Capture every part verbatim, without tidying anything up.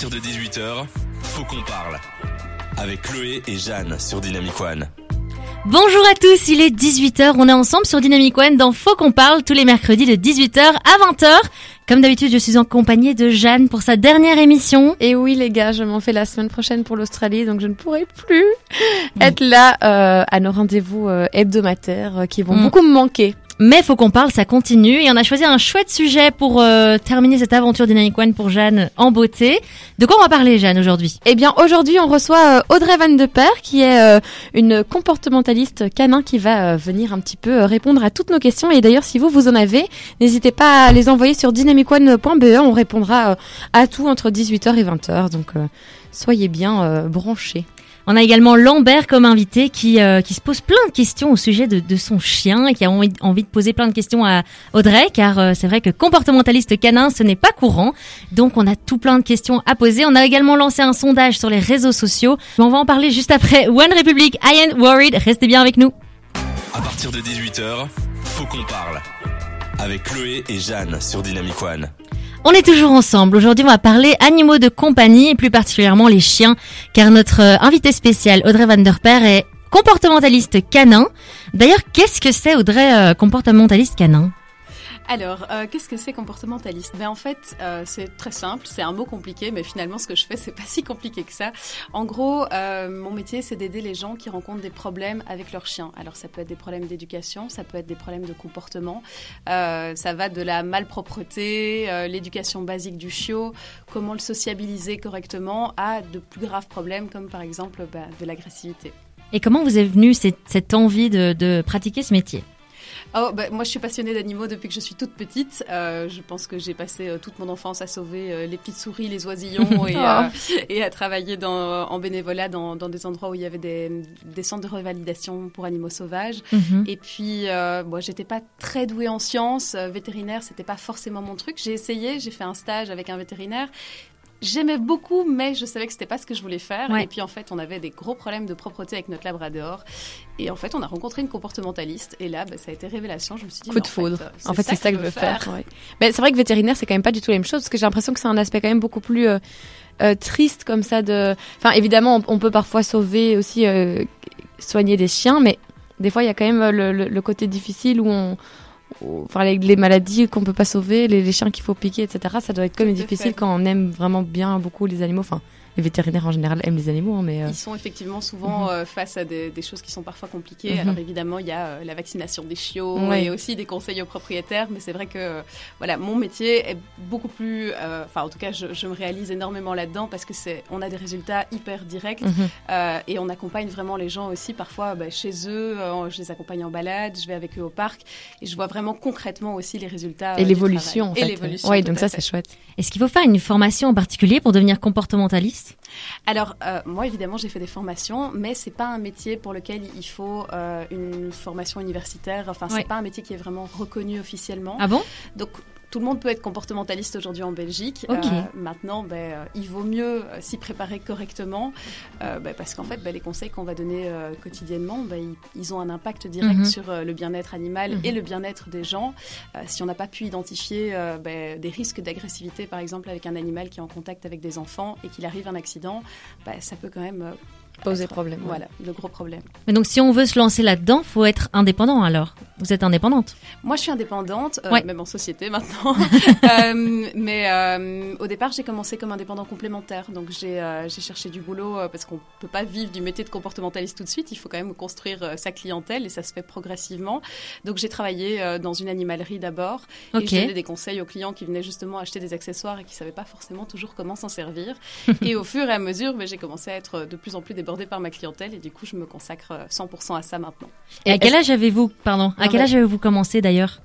partir de dix-huit heures, faut qu'on parle. Avec Chloé et Jeanne sur Dynamic One. Bonjour à tous, il est dix-huit heures, on est ensemble sur Dynamic One dans Faut qu'on parle tous les mercredis de dix-huit heures à vingt heures. Comme d'habitude, je suis en compagnie de Jeanne pour sa dernière émission. Et oui les gars, je m'en fais la semaine prochaine pour l'Australie, donc je ne pourrai plus mmh. être là euh, à nos rendez-vous euh, hebdomadaires euh, qui vont mmh. beaucoup me manquer. Mais Faut qu'on parle, ça continue et on a choisi un chouette sujet pour euh, terminer cette aventure Dynamic One pour Jeanne en beauté. De quoi on va parler, Jeanne, aujourd'hui ? Eh bien, aujourd'hui, on reçoit euh, Audrey Vander Perre, qui est euh, une comportementaliste canin qui va euh, venir un petit peu euh, répondre à toutes nos questions. Et d'ailleurs, si vous, vous en avez, n'hésitez pas à les envoyer sur dynamique one point b e. On répondra euh, à tout entre dix-huit heures et vingt heures, donc euh, soyez bien euh, branchés. On a également Lambert comme invité qui euh, qui se pose plein de questions au sujet de, de son chien et qui a envie, envie de poser plein de questions à Audrey, car euh, c'est vrai que comportementaliste canin, ce n'est pas courant. Donc on a tout plein de questions à poser. On a également lancé un sondage sur les réseaux sociaux. On va en parler juste après OneRepublic, I ain't worried. Restez bien avec nous. À partir de dix-huit heures, faut qu'on parle. Avec Chloé et Jeanne sur Dynamic One. On est toujours ensemble. Aujourd'hui, on va parler animaux de compagnie et plus particulièrement les chiens, car notre invitée spéciale, Audrey Vander Perre, est comportementaliste canin. D'ailleurs, qu'est-ce que c'est, Audrey, euh, comportementaliste canin ? Alors, euh, qu'est-ce que c'est comportementaliste ? Ben, en fait, euh, c'est très simple, c'est un mot compliqué, mais finalement, ce que je fais, c'est pas si compliqué que ça. En gros, euh, mon métier, c'est d'aider les gens qui rencontrent des problèmes avec leur chien. Alors, ça peut être des problèmes d'éducation, ça peut être des problèmes de comportement, euh, ça va de la malpropreté, euh, l'éducation basique du chiot, comment le sociabiliser correctement, à de plus graves problèmes, comme par exemple bah, de l'agressivité. Et comment vous est venue cette, cette envie de, de pratiquer ce métier ? Oh, bah, moi, je suis passionnée d'animaux depuis que je suis toute petite. Euh, je pense que j'ai passé euh, toute mon enfance à sauver euh, les petites souris, les oisillons et, oh. euh, et à travailler dans, en bénévolat dans, dans des endroits où il y avait des, des centres de revalidation pour animaux sauvages. Mm-hmm. Et puis, euh, moi, j'étais pas très douée en sciences. Euh, vétérinaire, c'était pas forcément mon truc. J'ai essayé, j'ai fait un stage avec un vétérinaire. J'aimais beaucoup, mais je savais que c'était pas ce que je voulais faire. Ouais. Et puis, en fait, on avait des gros problèmes de propreté avec notre Labrador. Et en fait, on a rencontré une comportementaliste. Et là, bah, ça a été révélation. Je me suis dit... Coup de foudre. En fait, c'est ça que je veux faire. Ouais. Mais c'est vrai que vétérinaire, c'est quand même pas du tout la même chose. Parce que j'ai l'impression que c'est un aspect quand même beaucoup plus... Euh... Euh, triste comme ça de... Enfin, évidemment, on, on peut parfois sauver aussi, euh, soigner des chiens, mais des fois, il y a quand même le, le, le côté difficile où on... Enfin, les, les maladies qu'on peut pas sauver, les, les chiens qu'il faut piquer, et cetera. Ça doit être quand même difficile quand on aime vraiment bien beaucoup les animaux. Enfin, les vétérinaires en général aiment les animaux, hein, mais euh... ils sont effectivement souvent mm-hmm. euh, face à des, des choses qui sont parfois compliquées. Mm-hmm. Alors évidemment, il y a euh, la vaccination des chiots oui. et aussi des conseils aux propriétaires. Mais c'est vrai que euh, voilà, mon métier est beaucoup plus. Enfin, euh, en tout cas, je, je me réalise énormément là-dedans parce que c'est, on a des résultats hyper directs mm-hmm. euh, et on accompagne vraiment les gens aussi parfois bah, chez eux. Euh, je les accompagne en balade, je vais avec eux au parc et je vois vraiment concrètement aussi les résultats et euh, l'évolution en fait. Et l'évolution, ouais, donc ça fait. C'est chouette. Est-ce qu'il faut faire une formation en particulier pour devenir comportementaliste ? Alors euh, moi évidemment j'ai fait des formations, mais c'est pas un métier pour lequel il faut euh, une formation universitaire. Enfin c'est ouais. pas un métier qui est vraiment reconnu officiellement. Ah bon ? Donc tout le monde peut être comportementaliste aujourd'hui en Belgique. Okay. Euh, maintenant, bah, euh, il vaut mieux euh, s'y préparer correctement euh, bah, parce qu'en fait, bah, les conseils qu'on va donner euh, quotidiennement, bah, ils, ils ont un impact direct mm-hmm. sur euh, le bien-être animal mm-hmm. et le bien-être des gens. Euh, si on n'a pas pu identifier euh, bah, des risques d'agressivité, par exemple, avec un animal qui est en contact avec des enfants et qu'il arrive un accident, bah, ça peut quand même... Euh, poser problème. Voilà, ouais. de gros problèmes. Mais donc, si on veut se lancer là-dedans, il faut être indépendant alors ? Vous êtes indépendante ? Moi, je suis indépendante, euh, ouais. même en société maintenant. euh, mais euh, au départ, j'ai commencé comme indépendant complémentaire. Donc, j'ai, euh, j'ai cherché du boulot euh, parce qu'on ne peut pas vivre du métier de comportementaliste tout de suite. Il faut quand même construire euh, sa clientèle et ça se fait progressivement. Donc, j'ai travaillé euh, dans une animalerie d'abord. Okay. Et j'ai donné des conseils aux clients qui venaient justement acheter des accessoires et qui ne savaient pas forcément toujours comment s'en servir. Et au fur et à mesure, bah, j'ai commencé à être de plus en plus débordée par ma clientèle et du coup je me consacre cent pour cent à ça maintenant. Et à quel âge avez-vous pardon, à quel âge avez-vous commencé d'ailleurs ?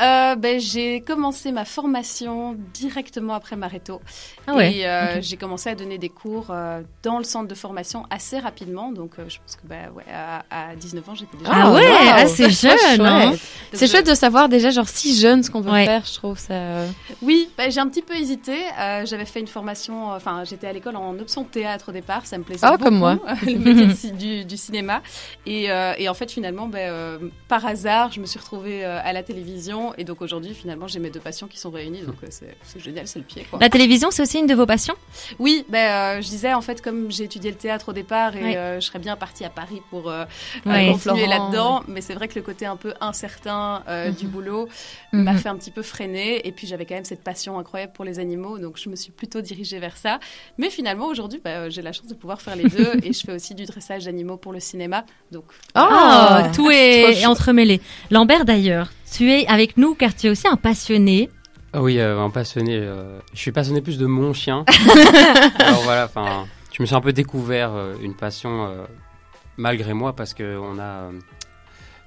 Euh, ben, j'ai commencé ma formation directement après ma réto. Ah ouais. Et euh, okay. j'ai commencé à donner des cours euh, dans le centre de formation assez rapidement. Donc, euh, je pense que ben, ouais, à, à dix-neuf ans, j'étais déjà... Ah ouais, wow. ah, c'est jeune, chouette. Hein. C'est je... chouette de savoir déjà, genre, si jeune, ce qu'on veut ouais. faire, je trouve ça... Oui, ben, j'ai un petit peu hésité. Euh, j'avais fait une formation... Enfin, euh, j'étais à l'école en option théâtre au départ. Ça me plaisait oh, beaucoup. Comme moi. Le métier du, du cinéma. Et, euh, et en fait, finalement, ben, euh, par hasard, je me suis retrouvée euh, à la télévision passions. Et donc aujourd'hui, finalement, j'ai mes deux passions qui sont réunies. Donc c'est, c'est génial, c'est le pied, quoi. La télévision, c'est aussi une de vos passions ? Oui, bah, euh, je disais, en fait, comme j'ai étudié le théâtre au départ, et ouais. euh, je serais bien partie à Paris pour euh, ouais, continuer là-dedans. Ouais. Mais c'est vrai que le côté un peu incertain euh, mmh. du boulot mmh. m'a fait un petit peu freiner. Et puis j'avais quand même cette passion incroyable pour les animaux. Donc je me suis plutôt dirigée vers ça. Mais finalement, aujourd'hui, bah, j'ai la chance de pouvoir faire les deux. Et je fais aussi du dressage d'animaux pour le cinéma. Donc, oh, ah, tout est entremêlé. Lambert, d'ailleurs, tu es avec nous car tu es aussi un passionné. Oui, euh, un passionné. Euh, je suis passionné plus de mon chien. Alors voilà, enfin, je me suis un peu découvert euh, une passion euh, malgré moi parce que on a, euh,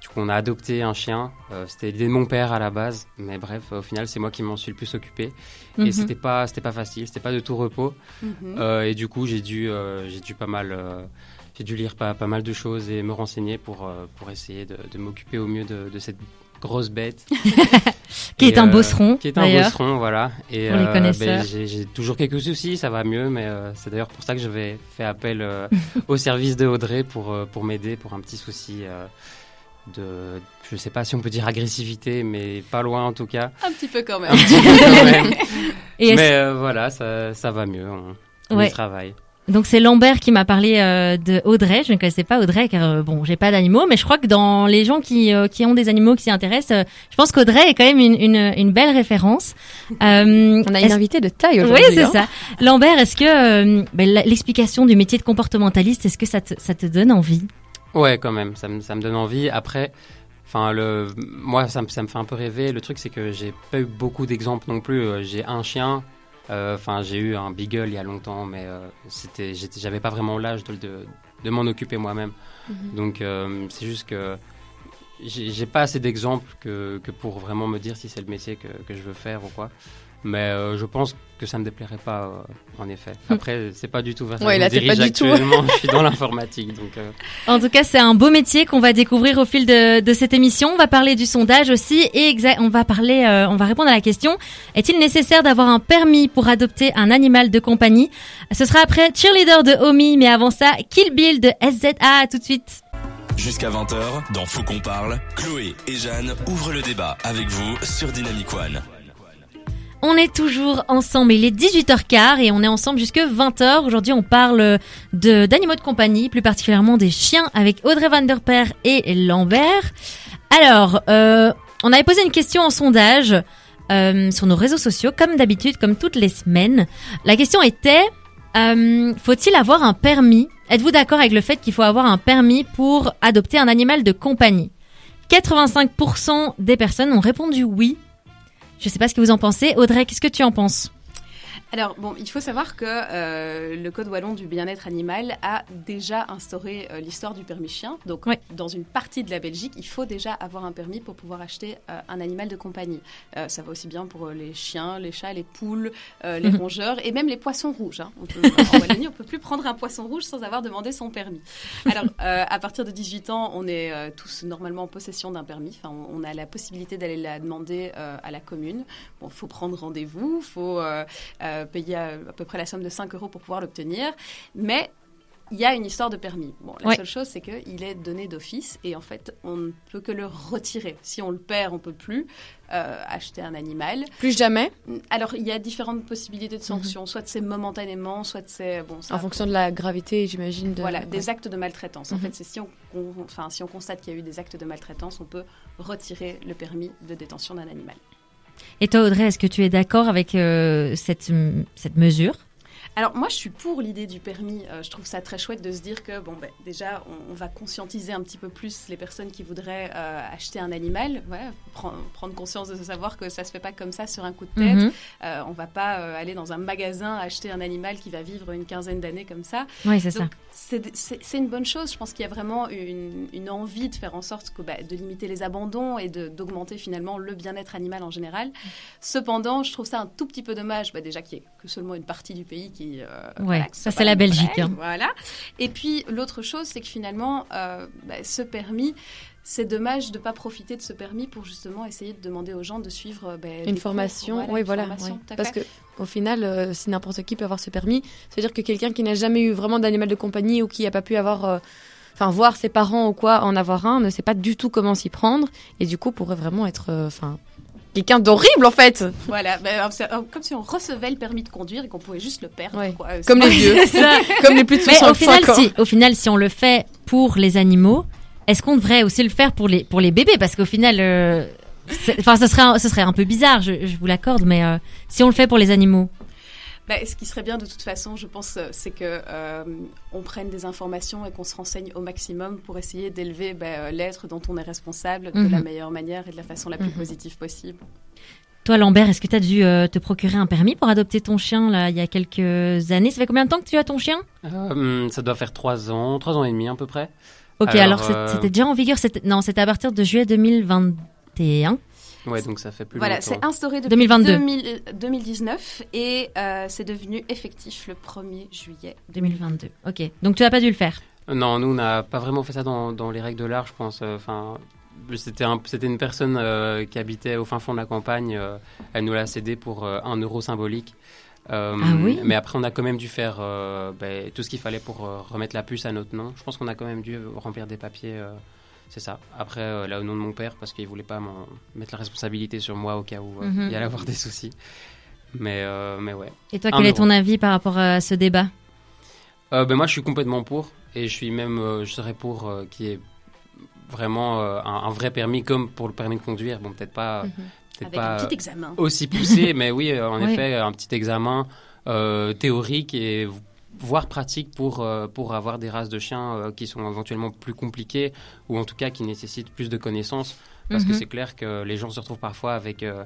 du coup, on a adopté un chien. Euh, c'était l'idée de mon père à la base, mais bref, euh, au final, c'est moi qui m'en suis le plus occupé. Mm-hmm. Et c'était pas, c'était pas facile, c'était pas de tout repos. Mm-hmm. Euh, et du coup, j'ai dû, euh, j'ai dû pas mal. Euh, J'ai dû lire pas, pas mal de choses et me renseigner pour, euh, pour essayer de, de m'occuper au mieux de, de cette grosse bête. qui et, est un euh, Beauceron, Qui est un Beauceron, voilà. Et, pour euh, les connaisseurs. Ben, j'ai, j'ai toujours quelques soucis, ça va mieux, mais euh, c'est d'ailleurs pour ça que j'avais fait appel euh, au service de Audrey pour, euh, pour m'aider pour un petit souci euh, de... Je sais pas si on peut dire agressivité, mais pas loin en tout cas. Un petit peu quand même. Un petit peu quand même. Et mais euh, voilà, ça, ça va mieux, on, ouais. on y travaille. Donc c'est Lambert qui m'a parlé euh, de Audrey. Je ne connaissais pas Audrey car euh, bon, j'ai pas d'animaux, mais je crois que dans les gens qui euh, qui ont des animaux qui s'y intéressent, euh, je pense qu'Audrey est quand même une une, une belle référence. Euh, On a une invitée de taille aujourd'hui. Oui, c'est hein. ça. Lambert, est-ce que euh, bah, l'explication du métier de comportementaliste, est-ce que ça te, ça te donne envie ? Ouais, quand même, ça me ça me donne envie. Après, enfin le moi ça me ça me fait un peu rêver. Le truc c'est que j'ai pas eu beaucoup d'exemples non plus. J'ai un chien. Enfin, euh, j'ai eu un beagle il y a longtemps, mais euh, c'était, j'étais, j'avais pas vraiment l'âge de, de, de m'en occuper moi-même. Mm-hmm. Donc, euh, c'est juste que j'ai, j'ai pas assez d'exemples que, que pour vraiment me dire si c'est le métier que, que je veux faire ou quoi. Mais euh, je pense que ça me déplairait pas, euh, en effet. Après, c'est pas du tout vers ça ouais, que je me dirige actuellement. Je suis dans l'informatique, donc. Euh... En tout cas, c'est un beau métier qu'on va découvrir au fil de, de cette émission. On va parler du sondage aussi et exa- on va parler, euh, on va répondre à la question. Est-il nécessaire d'avoir un permis pour adopter un animal de compagnie ? Ce sera après Cheerleader de Homie, mais avant ça, Kill Bill de S Z A. À tout de suite. Jusqu'à vingt heures, dans Faut qu'on parle, Chloé et Jeanne ouvrent le débat avec vous sur Dynamic One. On est toujours ensemble, il est dix-huit heures quinze et on est ensemble jusque vingt heures. Aujourd'hui, on parle de, d'animaux de compagnie, plus particulièrement des chiens avec Audrey Vander Perre et Lambert. Alors, euh, on avait posé une question en sondage euh, sur nos réseaux sociaux, comme d'habitude, comme toutes les semaines. La question était, euh, faut-il avoir un permis ? Êtes-vous d'accord avec le fait qu'il faut avoir un permis pour adopter un animal de compagnie ? quatre-vingt-cinq pour cent des personnes ont répondu oui. Je ne sais pas ce que vous en pensez. Audrey, qu'est-ce que tu en penses ? Alors, bon, il faut savoir que euh, le Code Wallon du bien-être animal a déjà instauré euh, l'histoire du permis chien. Donc, oui. Dans une partie de la Belgique, il faut déjà avoir un permis pour pouvoir acheter euh, un animal de compagnie. Euh, ça va aussi bien pour euh, les chiens, les chats, les poules, euh, les mm-hmm. rongeurs et même les poissons rouges. Hein. On peut, en Wallonie, on ne peut plus prendre un poisson rouge sans avoir demandé son permis. Alors, euh, à partir de dix-huit ans, on est euh, tous normalement en possession d'un permis. Enfin, on, on a la possibilité d'aller la demander euh, à la commune. Bon, il faut prendre rendez-vous, il faut... Euh, euh, payer à, à peu près la somme de cinq euros pour pouvoir l'obtenir, mais il y a une histoire de permis. Bon, la ouais. seule chose, c'est qu'il est donné d'office et en fait, on ne peut que le retirer. Si on le perd, on ne peut plus euh, acheter un animal. Plus jamais ? Alors, il y a différentes possibilités de sanctions. Mm-hmm. Soit c'est momentanément, soit c'est... Bon, ça en fonction de la gravité, j'imagine. De... Voilà, ouais. des actes de maltraitance. Mm-hmm. En fait, c'est si on, on, enfin, si on constate qu'il y a eu des actes de maltraitance, on peut retirer le permis de détention d'un animal. Et toi, Audrey, est-ce que tu es d'accord avec euh, cette, cette mesure ? Alors, moi, je suis pour l'idée du permis. Euh, je trouve ça très chouette de se dire que, bon, ben, déjà, on, on va conscientiser un petit peu plus les personnes qui voudraient euh, acheter un animal. Voilà, pre- prendre conscience de savoir que ça ne se fait pas comme ça sur un coup de tête. Mm-hmm. Euh, on ne va pas euh, aller dans un magasin acheter un animal qui va vivre une quinzaine d'années comme ça. Oui, c'est Donc, ça. C'est, c'est, c'est une bonne chose. Je pense qu'il y a vraiment une, une envie de faire en sorte que, bah, de limiter les abandons et de, d'augmenter finalement le bien-être animal en général. Cependant, je trouve ça un tout petit peu dommage, bah, déjà qu'il n'y ait que seulement une partie du pays qui Euh, ouais, voilà, ça c'est la Belgique. Hein. Voilà. Et puis l'autre chose, c'est que finalement, euh, bah, ce permis, c'est dommage de ne pas profiter de ce permis pour justement essayer de demander aux gens de suivre bah, une formation. Cours, voilà, oui, une voilà. Formation, oui. Parce que au final, euh, si n'importe qui peut avoir ce permis, ça veut dire que quelqu'un qui n'a jamais eu vraiment d'animal de compagnie ou qui n'a pas pu avoir. Euh, Enfin, voir ses parents ou quoi en avoir un, ne sait pas du tout comment s'y prendre et du coup pourrait vraiment être, enfin, euh, quelqu'un d'horrible en fait. Voilà, bah, comme si on recevait le permis de conduire et qu'on pouvait juste le perdre. Ouais. Quoi. Comme les vieux, comme les plus de soixante-cinq ans. Si, au final, si on le fait pour les animaux, est-ce qu'on devrait aussi le faire pour les pour les bébés? Parce qu'au final, euh, enfin, ce serait un, ce serait un peu bizarre. Je, je vous l'accorde, mais euh, si on le fait pour les animaux. Bah, ce qui serait bien de toute façon, je pense, c'est que euh, on prenne des informations et qu'on se renseigne au maximum pour essayer d'élever bah, l'être dont on est responsable de mmh. la meilleure manière et de la façon la plus mmh. positive possible. Toi, Lambert, est-ce que tu as dû euh, te procurer un permis pour adopter ton chien là, il y a quelques années? Ça fait combien de temps que tu as ton chien? euh, Ça doit faire trois ans, trois ans et demi à peu près. Ok, alors, alors euh... c'était déjà en vigueur, c'était... non, c'était à partir de juillet deux mille vingt et un. Ouais, donc ça fait plus voilà, longtemps. Voilà, c'est instauré depuis deux mille vingt-deux. deux mille, deux mille dix-neuf et euh, c'est devenu effectif le premier juillet deux mille vingt-deux. Ok, donc tu n'as pas dû le faire? Non, nous, on n'a pas vraiment fait ça dans, dans les règles de l'art, je pense. Enfin, c'était, un, c'était une personne euh, qui habitait au fin fond de la campagne. Euh, elle nous l'a cédé pour euh, un euro symbolique. Euh, ah oui. Mais après, on a quand même dû faire euh, bah, tout ce qu'il fallait pour euh, remettre la puce à notre nom. Je pense qu'on a quand même dû remplir des papiers... Euh, C'est ça. Après, euh, là, au nom de mon père, parce qu'il ne voulait pas m'en mettre la responsabilité sur moi au cas où euh, mm-hmm. il y allait avoir des soucis. Mais, euh, mais ouais. Et toi, quel est ton avis par rapport à ce débat ? euh, ben, Moi, je suis complètement pour. Et je suis même, euh, je serais pour euh, qu'il y ait vraiment euh, un, un vrai permis, comme pour le permis de conduire. Bon, peut-être pas, mm-hmm. peut-être Avec pas un petit examen. Aussi poussé, mais oui, euh, en oui. effet, un petit examen euh, théorique et... voire pratique pour, euh, pour avoir des races de chiens euh, qui sont éventuellement plus compliquées ou en tout cas qui nécessitent plus de connaissances parce mm-hmm. que c'est clair que les gens se retrouvent parfois avec, euh,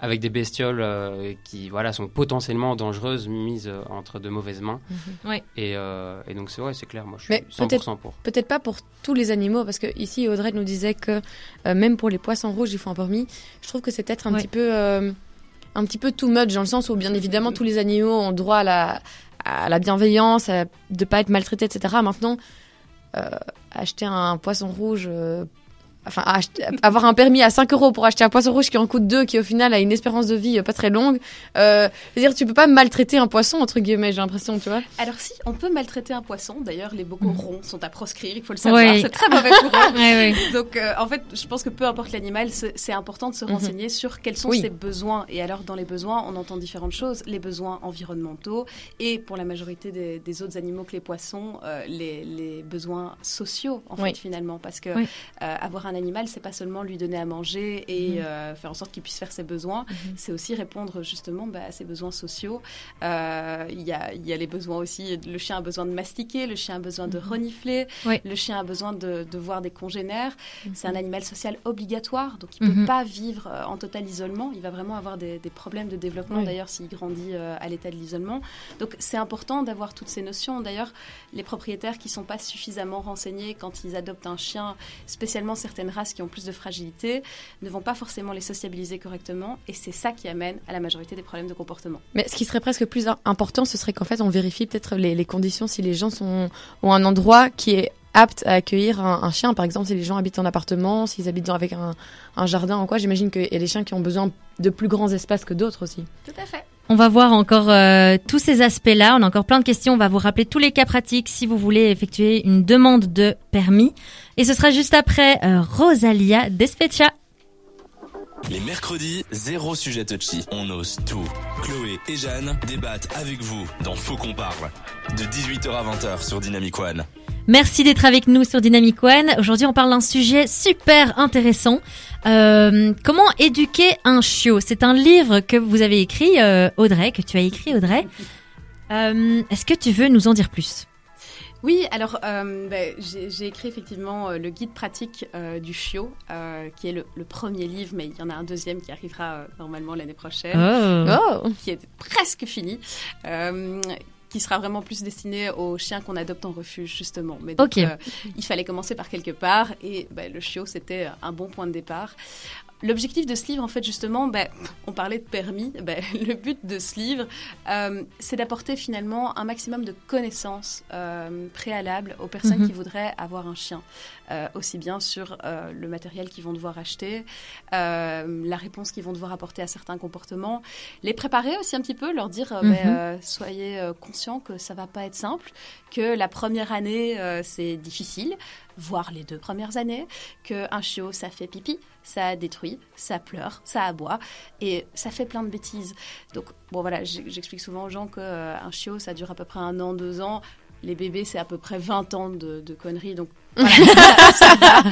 avec des bestioles euh, qui voilà, sont potentiellement dangereuses mises euh, entre de mauvaises mains mm-hmm. oui. et, euh, et donc c'est, ouais, c'est clair, moi je suis mais cent pour cent peut-être, pour. Peut-être pas pour tous les animaux parce qu'ici Audrey nous disait que euh, même pour les poissons rouges il faut un permis. Je trouve que c'est peut-être un ouais. petit peu euh, un petit peu too much dans le sens où bien évidemment tous les animaux ont droit à la à la bienveillance, à, de ne pas être maltraité, et cetera. Maintenant, euh, acheter un poisson rouge, euh, enfin, acheter, avoir un permis à cinq euros pour acheter un poisson rouge qui en coûte deux, qui au final a une espérance de vie pas très longue, euh, c'est-à-dire tu peux pas maltraiter un poisson, entre guillemets, j'ai l'impression, tu vois. Alors si, on peut maltraiter un poisson, d'ailleurs, les bocaux ronds sont à proscrire, il faut le savoir, oui. c'est très mauvais pour eux. oui, oui. Donc, euh, en fait, je pense que peu importe l'animal, c'est, c'est important de se renseigner mm-hmm. sur quels sont oui. ses besoins. Et alors, dans les besoins, on entend différentes choses, les besoins environnementaux et pour la majorité des, des autres animaux que les poissons, euh, les, les besoins sociaux, en oui. fait, finalement, parce que oui. euh, avoir un animal, c'est pas seulement lui donner à manger et mmh. euh, faire en sorte qu'il puisse faire ses besoins, mmh. c'est aussi répondre justement bah, à ses besoins sociaux. Il euh, y, a, y a les besoins aussi, le chien a besoin de mastiquer, le chien a besoin mmh. de renifler, oui. le chien a besoin de, de voir des congénères. Mmh. C'est un animal social obligatoire, donc il ne mmh. peut pas vivre en total isolement. Il va vraiment avoir des, des problèmes de développement oui. d'ailleurs s'il grandit euh, à l'état de l'isolement. Donc c'est important d'avoir toutes ces notions. D'ailleurs, les propriétaires qui ne sont pas suffisamment renseignés quand ils adoptent un chien, spécialement certains certaines races qui ont plus de fragilité ne vont pas forcément les sociabiliser correctement et c'est ça qui amène à la majorité des problèmes de comportement. Mais ce qui serait presque plus important, ce serait qu'en fait on vérifie peut-être les, les conditions, si les gens sont, ont un endroit qui est apte à accueillir un, un chien, par exemple si les gens habitent en appartement, s'ils habitent dans, avec un, un jardin ou quoi, j'imagine qu'il y a des chiens qui ont besoin de plus grands espaces que d'autres aussi. Tout à fait. On va voir encore euh, tous ces aspects-là, on a encore plein de questions, on va vous rappeler tous les cas pratiques si vous voulez effectuer une demande de permis. Et ce sera juste après euh, Rosalia Despecha. Les mercredis, zéro sujet touchy, on ose tout. Chloé et Jeanne débattent avec vous dans Faut qu'on parle, de dix-huit heures à vingt heures sur Dynamic One. Merci d'être avec nous sur Dynamic One. Aujourd'hui, on parle d'un sujet super intéressant. Euh, comment éduquer un chiot ? C'est un livre que vous avez écrit, euh, Audrey, que tu as écrit, Audrey. Euh, est-ce que tu veux nous en dire plus ? Oui, alors euh, bah, j'ai, j'ai écrit effectivement euh, le guide pratique euh, du chiot, euh, qui est le, le premier livre, mais il y en a un deuxième qui arrivera euh, normalement l'année prochaine, oh. Oh, qui est presque fini. Euh, qui sera vraiment plus destiné aux chiens qu'on adopte en refuge, justement. Mais donc, okay. euh, il fallait commencer par quelque part, et bah, le chiot, c'était un bon point de départ. L'objectif de ce livre, en fait, justement, bah, on parlait de permis, bah, le but de ce livre, euh, c'est d'apporter finalement un maximum de connaissances euh, préalables aux personnes mm-hmm. qui voudraient avoir un chien, euh, aussi bien sur euh, le matériel qu'ils vont devoir acheter, euh, la réponse qu'ils vont devoir apporter à certains comportements, les préparer aussi un petit peu, leur dire euh, mm-hmm. bah, euh, soyez euh, conscients que ça ne va pas être simple, que la première année, euh, c'est difficile, voire les deux premières années, qu'un chiot, ça fait pipi, ça détruit, ça pleure, ça aboie, et ça fait plein de bêtises. Donc, bon voilà, j'explique souvent aux gens qu'un chiot, ça dure à peu près un an, deux ans. Les bébés, c'est à peu près vingt ans de, de conneries, donc voilà, ça va.